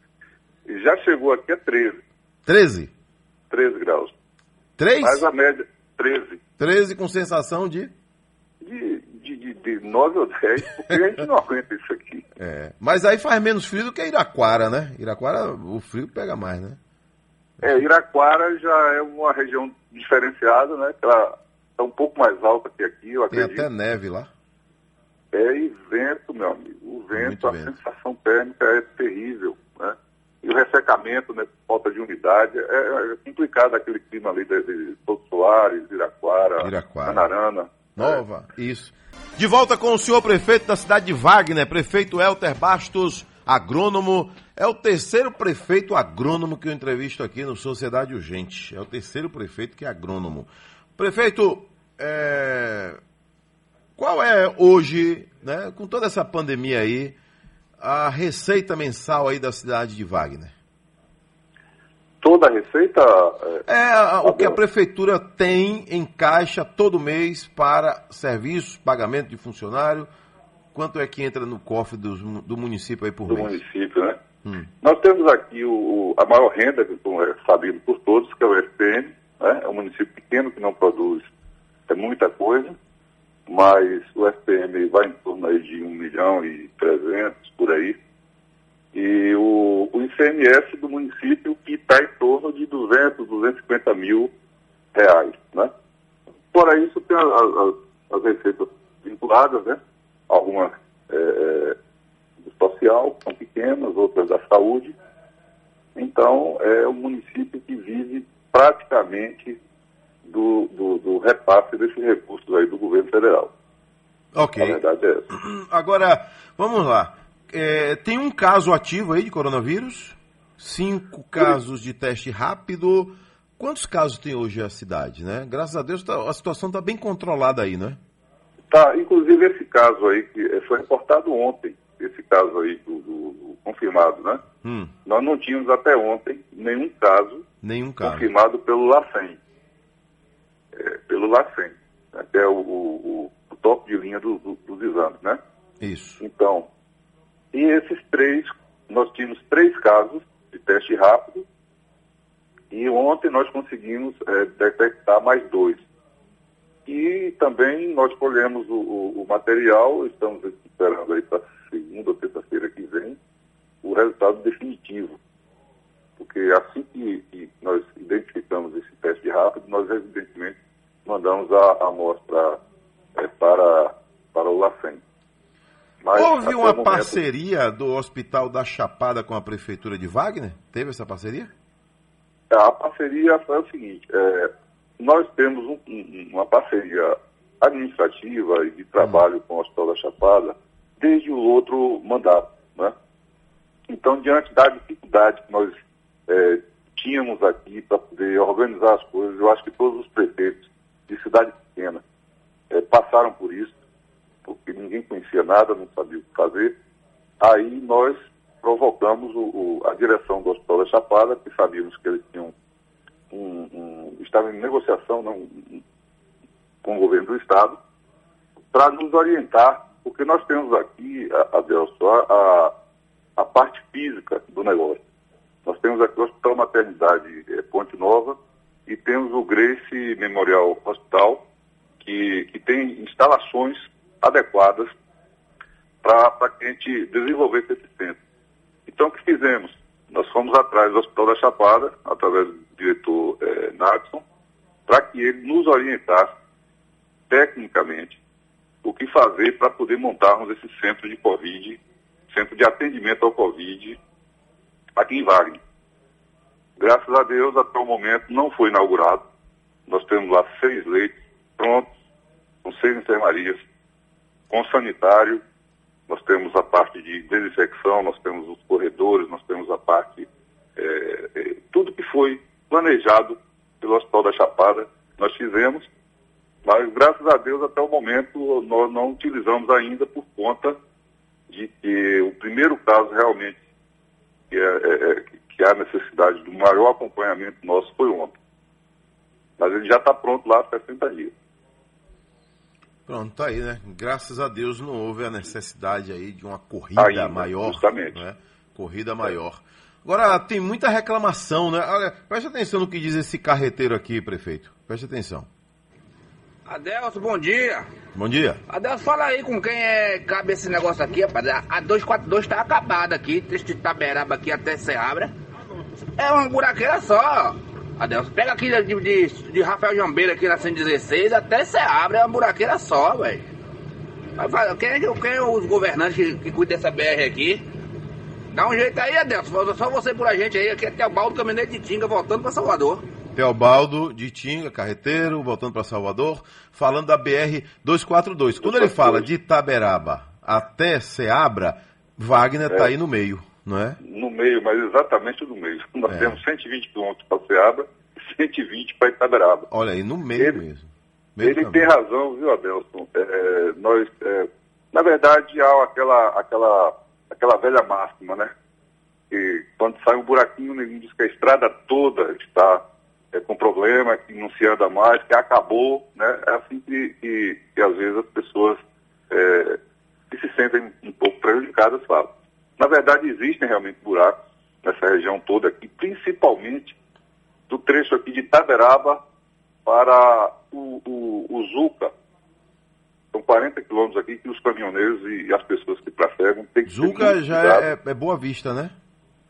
Já chegou aqui a treze. treze? treze graus. três? Mas a média, treze. treze com sensação de? De, de, de, de nove ou dez, porque a gente não aguenta isso aqui. É, mas aí faz menos frio do que Iraquara, né? Iraquara, o frio pega mais, né? É, Iraquara já é uma região diferenciada, né? Ela está um pouco mais alta que aqui, eu acredito. Tem até neve lá. É, e vento, meu amigo. O vento, Muito a vento. sensação térmica é terrível, né? E o ressecamento, né, falta de umidade, é, é complicado aquele clima ali de, de Souto Soares, Iraquara, Iraquara. Canarana. Nova, é. Isso. De volta com o senhor prefeito da cidade de Wagner, prefeito Helter Bastos, agrônomo. É o terceiro prefeito agrônomo que eu entrevisto aqui no Sociedade Urgente. É o terceiro prefeito que é agrônomo. Prefeito, é... qual é hoje, né, com toda essa pandemia aí, a receita mensal aí da cidade de Wagner? Toda a receita? É, é a, o que a prefeitura tem em caixa todo mês para serviços, pagamento de funcionário. Quanto é que entra no cofre do, do município aí por do mês? Do município, né? Hum. Nós temos aqui o, a maior renda, que é sabido por todos, que é o R P M, né? É um município pequeno que não produz é muita coisa, mas o F P M vai em torno aí de um milhão e trezentos, por aí. E o, o I C M S do município, que está em torno de duzentos, duzentos e cinquenta mil reais, né? Fora isso, tem as, as, as receitas vinculadas, né? Algumas é, do social, são pequenas, outras da saúde. Então, é um município que vive praticamente... Do, do, do repasse desses recursos aí do governo federal. Ok. A verdade é essa. Agora, vamos lá. É, tem um caso ativo aí de coronavírus, cinco casos de teste rápido. Quantos casos tem hoje a cidade, né? Graças a Deus tá, a situação está bem controlada aí, né? Tá, inclusive esse caso aí, que foi reportado ontem, esse caso aí do, do, do confirmado, né? Hum. Nós não tínhamos até ontem nenhum caso, nenhum caso. confirmado pelo LACEN. É, pelo LACEN, até o, o, o top de linha do, do, dos exames, né? Isso. Então, e esses três, nós tínhamos três casos de teste rápido e ontem nós conseguimos é, detectar mais dois. E também nós colhemos o, o, o material, estamos esperando aí para segunda ou terça-feira que vem o resultado definitivo. Porque assim que, que nós identificamos esse teste rápido, nós evidentemente mandamos a amostra é, para, para o LACEN. Mas, houve uma momento... parceria do Hospital da Chapada com a Prefeitura de Wagner? Teve essa parceria? A parceria foi o seguinte, é, nós temos um, um, uma parceria administrativa e de trabalho hum. com o Hospital da Chapada desde o outro mandato, né? Então, diante da dificuldade que nós É, tínhamos aqui para poder organizar as coisas, eu acho que todos os prefeitos de cidade pequena é, passaram por isso, porque ninguém conhecia nada, não sabia o que fazer. Aí nós provocamos o, o, a direção do Hospital da Chapada, que sabíamos que eles tinham um, um, estavam em negociação não, um, com o governo do estado, para nos orientar, porque nós temos aqui, Adelson, a, a, a parte física do negócio. Nós temos aqui o Hospital Maternidade é, Ponte Nova e temos o Grace Memorial Hospital, que, que tem instalações adequadas para que a gente desenvolvesse esse centro. Então, o que fizemos? Nós fomos atrás do Hospital da Chapada, através do diretor é, Nadson, para que ele nos orientasse tecnicamente o que fazer para poder montarmos esse centro de Covid, centro de atendimento ao Covid, aqui em Wagner. Graças a Deus, até o momento, não foi inaugurado. Nós temos lá seis leitos prontos, com seis enfermarias, com sanitário, nós temos a parte de desinfecção, nós temos os corredores, nós temos a parte... É, é, tudo que foi planejado pelo Hospital da Chapada, nós fizemos, mas graças a Deus, até o momento, nós não utilizamos ainda por conta de que o primeiro caso realmente Que, é, é, que a necessidade do maior acompanhamento nosso foi ontem. Mas ele já está pronto lá há sessenta dias. Pronto, tá aí, né? Graças a Deus não houve a necessidade aí de uma corrida Ainda, maior. Justamente. Né? Corrida maior. Agora, tem muita reclamação, né? Olha, preste atenção no que diz esse carreteiro aqui, prefeito. Preste atenção. Adelson, bom dia. Bom dia. Adelson, fala aí com quem é, cabe esse negócio aqui, rapaz. A duzentos e quarenta e dois tá acabada aqui, desde Itaberaba aqui até Seabra. É uma buraqueira só. Adelson, pega aqui de, de, de Rafael Jambeira aqui na cento e dezesseis até Seabra, é uma buraqueira só, velho. Quem, quem é os governantes que, que cuidam dessa B R aqui? Dá um jeito aí, Adelson. Só você por a gente aí. Aqui é Teobaldo, caminhonete de Tinga, voltando para Salvador. Teobaldo de Tinga, carreteiro, voltando para Salvador, falando da B R duzentos e quarenta e dois. Quando ele fala de Itaberaba até Seabra, Wagner está é. aí no meio, não é? No meio, mas exatamente no meio. Nós é. temos cento e vinte quilômetros para Seabra e cento e vinte para Itaberaba. Olha aí, no meio ele, mesmo. mesmo. Ele também tem razão, viu, Adelson? É, nós, é, na verdade, há aquela... aquela... aquela velha máxima, né? Que quando sai um buraquinho, ninguém diz que a estrada toda está é, com problema, que não se anda mais, que acabou, né? É assim que, que, que às vezes as pessoas é, que se sentem um pouco prejudicadas falam. Na verdade, existem realmente buracos nessa região toda aqui, principalmente do trecho aqui de Itaberaba para o, o, o Zuca. São quarenta quilômetros aqui que os caminhoneiros e as pessoas que trafegam tem que Zuca já é, é Boa Vista, né?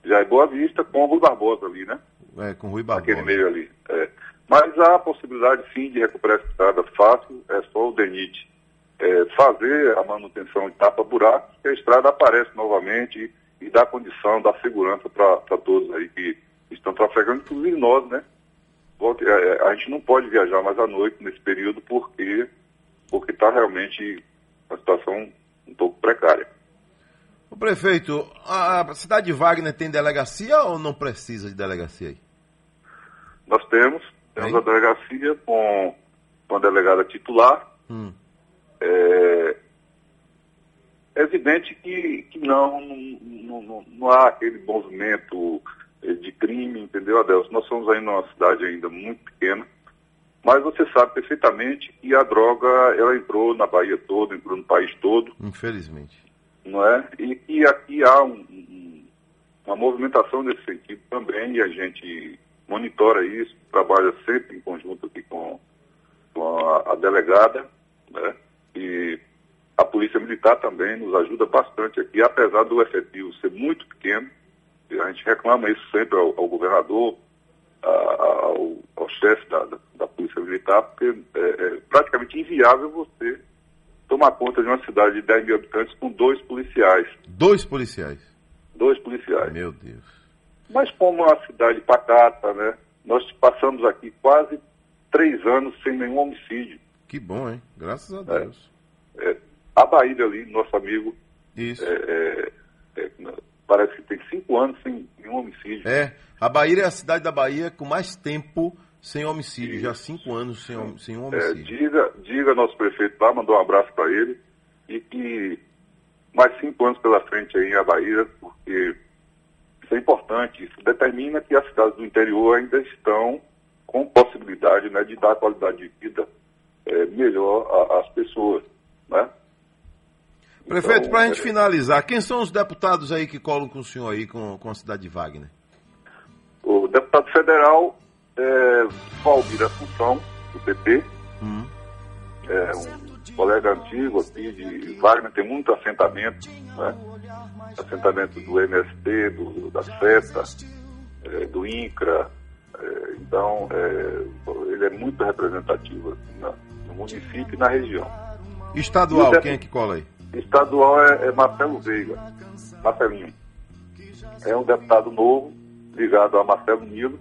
Já é Boa Vista com o Rui Barbosa ali, né? É, com o Rui Barbosa. Aquele meio ali. É. Mas há a possibilidade, sim, de recuperar essa estrada fácil. É só o DENIT é, fazer a manutenção de tapa-buracos, que a estrada aparece novamente e, e dá condição, dá segurança para todos aí que estão trafegando, inclusive nós, né? A, a gente não pode viajar mais à noite nesse período porque... porque está realmente uma situação um pouco precária. O prefeito, a cidade de Wagner tem delegacia ou não precisa de delegacia aí? Nós temos, temos a delegacia com uma delegada titular. Hum. É, é evidente que, que não, não, não, não há aquele movimento de crime, entendeu, Adelson? Nós somos ainda uma cidade ainda muito pequena. Mas você sabe perfeitamente que a droga, ela entrou na Bahia toda, entrou no país todo. Infelizmente. Não é? E que aqui há um, um, uma movimentação nesse sentido também, e a gente monitora isso, trabalha sempre em conjunto aqui com, com a, a delegada, né? E a Polícia Militar também nos ajuda bastante aqui, apesar do efetivo ser muito pequeno, a gente reclama isso sempre ao, ao governador, Ao, ao chefe da, da, da Polícia Militar, porque é, é praticamente inviável você tomar conta de uma cidade de dez mil habitantes com dois policiais. Dois policiais? Dois policiais. Meu Deus. Mas como é uma cidade pacata, né? Nós passamos aqui quase três anos sem nenhum homicídio. Que bom, hein? Graças a Deus. É, é, a Bahia ali, nosso amigo... Isso. É, é, é, parece que tem cinco anos sem nenhum homicídio. É, a Bahia é a cidade da Bahia com mais tempo sem homicídio, Isso. já cinco anos sem, sem um homicídio. É, diga, diga nosso prefeito lá, mandou um abraço para ele, e que mais cinco anos pela frente aí a Bahia, porque isso é importante, isso determina que as cidades do interior ainda estão com possibilidade, né, de dar qualidade de vida é, melhor às pessoas, né? Prefeito, então, para a gente é... finalizar, quem são os deputados aí que colam com o senhor aí, com, com a cidade de Wagner? O deputado federal é Valdir Assunção, do P P. Hum. É um colega antigo aqui de Wagner, tem muito assentamento, né? Assentamento do M S T, do, da SETA, é, do INCRA. É, então, é, ele é muito representativo assim, na, no município e na região. Estadual, quem é que cola aí? Estadual é, é Marcelo Veiga, Marcelinho. É um deputado novo, ligado a Marcelo Nilo.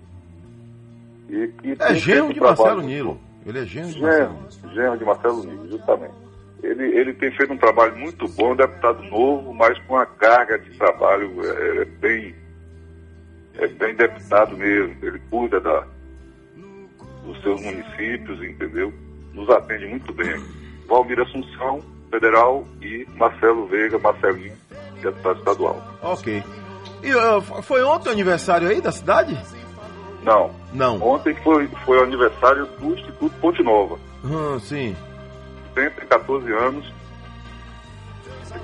E que é genro de Marcelo Nilo. Ele é genro de Marcelo Nilo. Genro de Marcelo Nilo, justamente. Ele, ele tem feito um trabalho muito bom, deputado novo, mas com uma carga de trabalho é, é bem é bem deputado mesmo. Ele cuida da, dos seus municípios, entendeu? Nos atende muito bem. Valmir Assunção, federal, e Marcelo Veiga, Marcelinho, deputado estadual. Ok. E uh, foi ontem o aniversário aí da cidade? Não. Não. Ontem foi, foi o aniversário do Instituto Ponte Nova. Hum, sim. cento e quatorze anos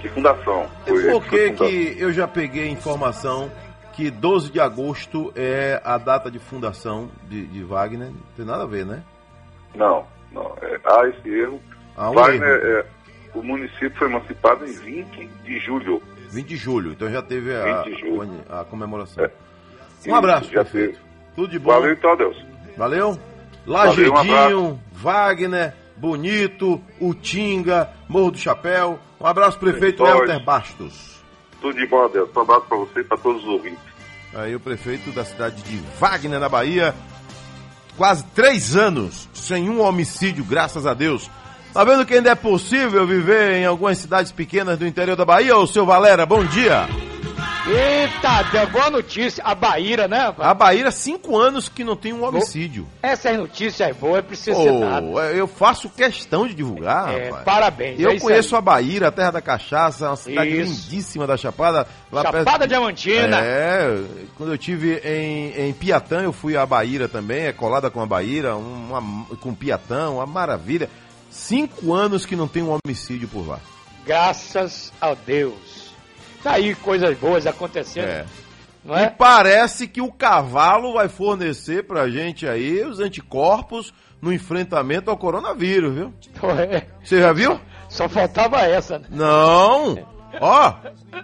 de fundação. Foi por que que eu já peguei informação que doze de agosto é a data de fundação de, de Wagner? Não tem nada a ver, né? Não, não. É, há esse erro. Há um Wagner, erro. É, o município foi emancipado em vinte de julho. vinte de julho, então já teve a, a, a comemoração. É. Um abraço, prefeito. Teve. Tudo de bom. Valeu, então, Adelson. Valeu. Lagedinho, um Wagner, Bonito, Utinga, Morro do Chapéu. Um abraço, prefeito Helder Bastos. Tudo de bom, Adelson. Um abraço para você e para todos os ouvintes. Aí o prefeito da cidade de Wagner, na Bahia, quase três anos sem um homicídio, graças a Deus. Tá vendo que ainda é possível viver em algumas cidades pequenas do interior da Bahia? Ô, seu Valera, bom dia. Eita, deu boa notícia. A Abaíra, né? A Abaíra, cinco anos que não tem um homicídio. Essas notícias boas, precisa oh, ser dado. Eu faço questão de divulgar, é, rapaz. Parabéns. Eu é conheço a Abaíra, a terra da cachaça, uma cidade isso. lindíssima da Chapada. Lá Chapada perto... Diamantina. É, quando eu estive em, em Piatã, eu fui a Abaíra também, é colada com a Abaíra, uma, com Piatã, uma maravilha. Cinco anos que não tem um homicídio por lá. Graças a Deus. Tá aí coisas boas acontecendo. É. Não é? E parece que o cavalo vai fornecer pra gente aí os anticorpos no enfrentamento ao coronavírus, viu? É. Você já viu? Só, só faltava essa, né? Não! Ó,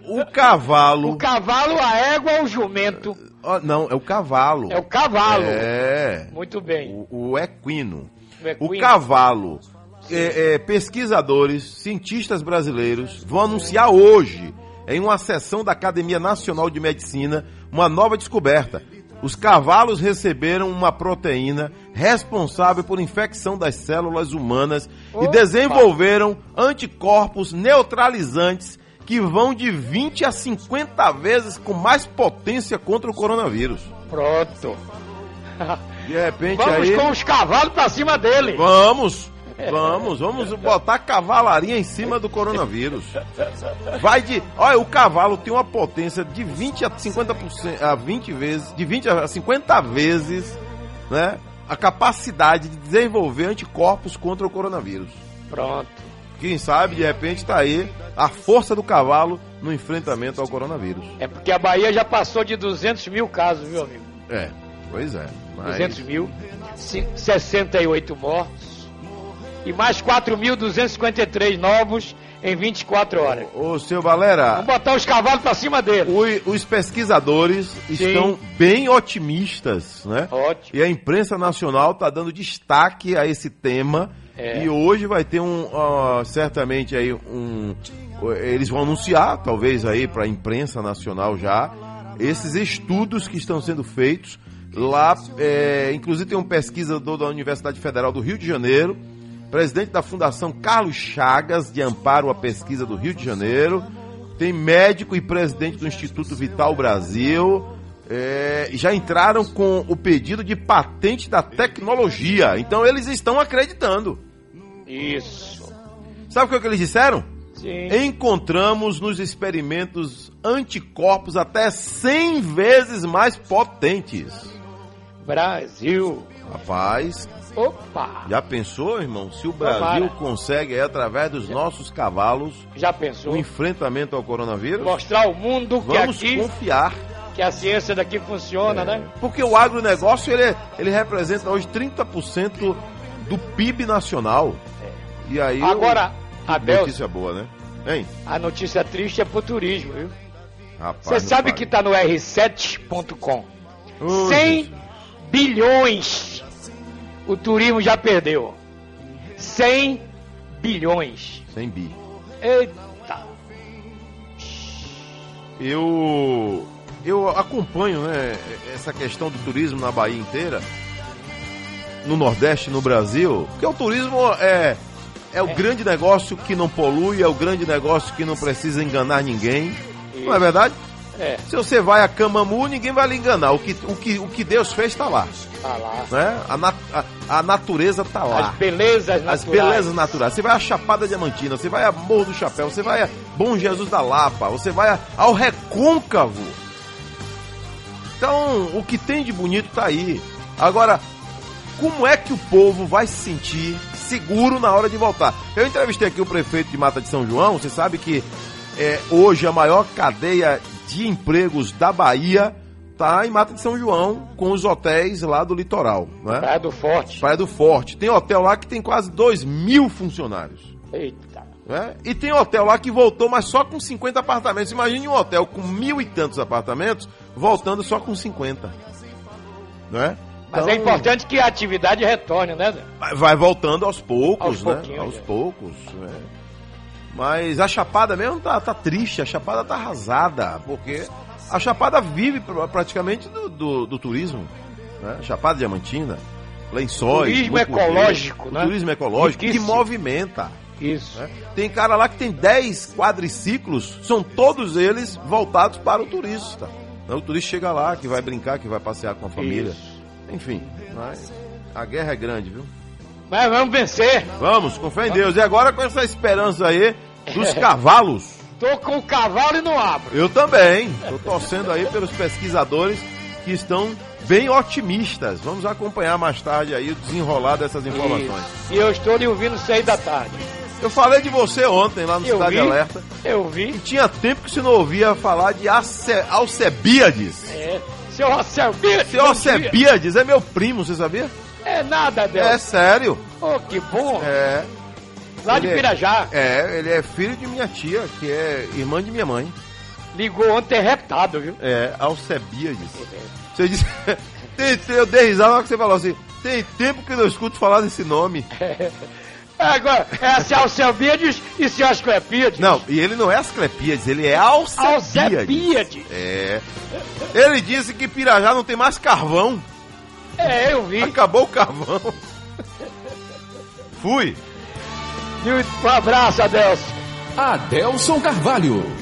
o cavalo... O cavalo, a égua ou o jumento? Ó, não, é o cavalo. É o cavalo. É. Muito bem. O, o equino. O equino. O cavalo... É, é, pesquisadores, cientistas brasileiros vão anunciar hoje, em uma sessão da Academia Nacional de Medicina, uma nova descoberta. Os cavalos receberam uma proteína responsável por infecção das células humanas e desenvolveram anticorpos neutralizantes que vão de vinte a cinquenta vezes com mais potência contra o coronavírus. Pronto. De repente, vamos aí... com os cavalos pra cima dele. Vamos. Vamos, vamos botar cavalaria em cima do coronavírus. Vai de... Olha, o cavalo tem uma potência de vinte a cinquenta por cento, a vinte vezes, de vinte a cinquenta vezes, né? A capacidade de desenvolver anticorpos contra o coronavírus. Pronto. Quem sabe, de repente, tá aí a força do cavalo no enfrentamento ao coronavírus. É porque a Bahia já passou de duzentos mil casos, viu, amigo? É, pois é. Mas... duzentos mil, sessenta e oito mortos. E mais quatro mil duzentos e cinquenta e três novos em vinte e quatro horas. Ô, ô seu Valera... Vamos botar os cavalos pra cima dele. Os, os pesquisadores Sim. estão bem otimistas, né? Ótimo. E a imprensa nacional tá dando destaque a esse tema. É. E hoje vai ter um... Uh, certamente aí um... Eles vão anunciar, talvez aí pra imprensa nacional já, esses estudos que estão sendo feitos lá. É, inclusive tem um pesquisador da Universidade Federal do Rio de Janeiro, presidente da Fundação Carlos Chagas, de Amparo à Pesquisa do Rio de Janeiro. Tem médico e presidente do Instituto Vital Brasil. É, já entraram com o pedido de patente da tecnologia. Então, eles estão acreditando. Isso. Sabe o que, é que eles disseram? Sim. Encontramos nos experimentos anticorpos até cem vezes mais potentes. Brasil. Rapaz... Opa! Já pensou, irmão? Se o Brasil Opa. consegue, aí, através dos já. nossos cavalos, já pensou? O enfrentamento ao coronavírus? Mostrar ao mundo que vamos aqui... Vamos confiar. Que a ciência daqui funciona, é. né? Porque o agronegócio, ele, ele representa hoje trinta por cento do P I B nacional. É. E aí... Agora, o... Abel... Notícia boa, né? Hein? A notícia triste é pro turismo, viu? Rapaz, você sabe pai. que tá no erre sete ponto com. Ui, cem bilhões... O turismo já perdeu cem bilhões. cem bi. Eita. Eu, eu acompanho, né, essa questão do turismo na Bahia inteira, no Nordeste, no Brasil, porque o turismo é, é o é. grande negócio que não polui, é o grande negócio que não precisa enganar ninguém. Isso. Não é verdade? É. Se você vai a Camamu, ninguém vai lhe enganar. O que, o que, o que Deus fez está lá. Está lá. Né? A, nat, a, a natureza está lá. As belezas naturais. As belezas naturais. Você vai a Chapada Diamantina, você vai a Morro do Chapéu, você vai a Bom Jesus da Lapa, você vai a, ao Recôncavo. Então, o que tem de bonito está aí. Agora, como é que o povo vai se sentir seguro na hora de voltar. Eu entrevistei aqui o prefeito de Mata de São João. Você sabe que é, hoje a maior cadeia de empregos da Bahia está em Mata de São João, com os hotéis lá do litoral, né? Praia do Forte. Praia do Forte. Tem hotel lá que tem quase dois mil funcionários. Eita. Né? E tem hotel lá que voltou, mas só com cinquenta apartamentos. Imagine um hotel com mil e tantos apartamentos, voltando só com cinquenta. Né? Mas então, é importante que a atividade retorne, né? Vai voltando aos poucos, aos né? Aos já. poucos, né? Mas a Chapada mesmo tá, tá triste, a Chapada tá arrasada, porque a Chapada vive praticamente do, do, do turismo, né? Chapada Diamantina, Lençóis... Turismo Mucugê, ecológico, né? Turismo ecológico que movimenta. Isso. Né? Tem cara lá que tem dez quadriciclos, são todos eles voltados para o turista. Então, o turista chega lá, que vai brincar, que vai passear com a família. Isso. Enfim, mas a guerra é grande, viu? Mas vamos vencer. Vamos, com fé em Deus. E agora com essa esperança aí dos cavalos. Tô com o cavalo e não abro. Eu também. Tô torcendo aí pelos pesquisadores que estão bem otimistas. Vamos acompanhar mais tarde aí o desenrolar dessas informações. Isso. E eu estou lhe ouvindo seis da tarde. Eu falei de você ontem lá no eu Cidade vi, Alerta. Eu vi. E tinha tempo que você não ouvia falar de Alce... Alcebiades. É, seu Alcebiades. Seu Alcebiades é meu primo, você sabia? É nada, Deus. É sério. Oh, que bom. É. Lá ele de Pirajá. É, é, ele é filho de minha tia, que é irmã de minha mãe. Ligou ontem retado, viu? É, Alcebiades. Você disse... Tem, eu dei risada na hora que você falou assim, tem tempo que eu não escuto falar desse nome. É. Agora, é Alcebiades e seu Asclepíades. Não, e ele não é Asclepíades, ele é Alcebiades. Alcebiades. É. Ele disse que Pirajá não tem mais carvão. É, eu vi. Acabou o carvão. Fui. Um abraço, Adelson. Adelson Carvalho.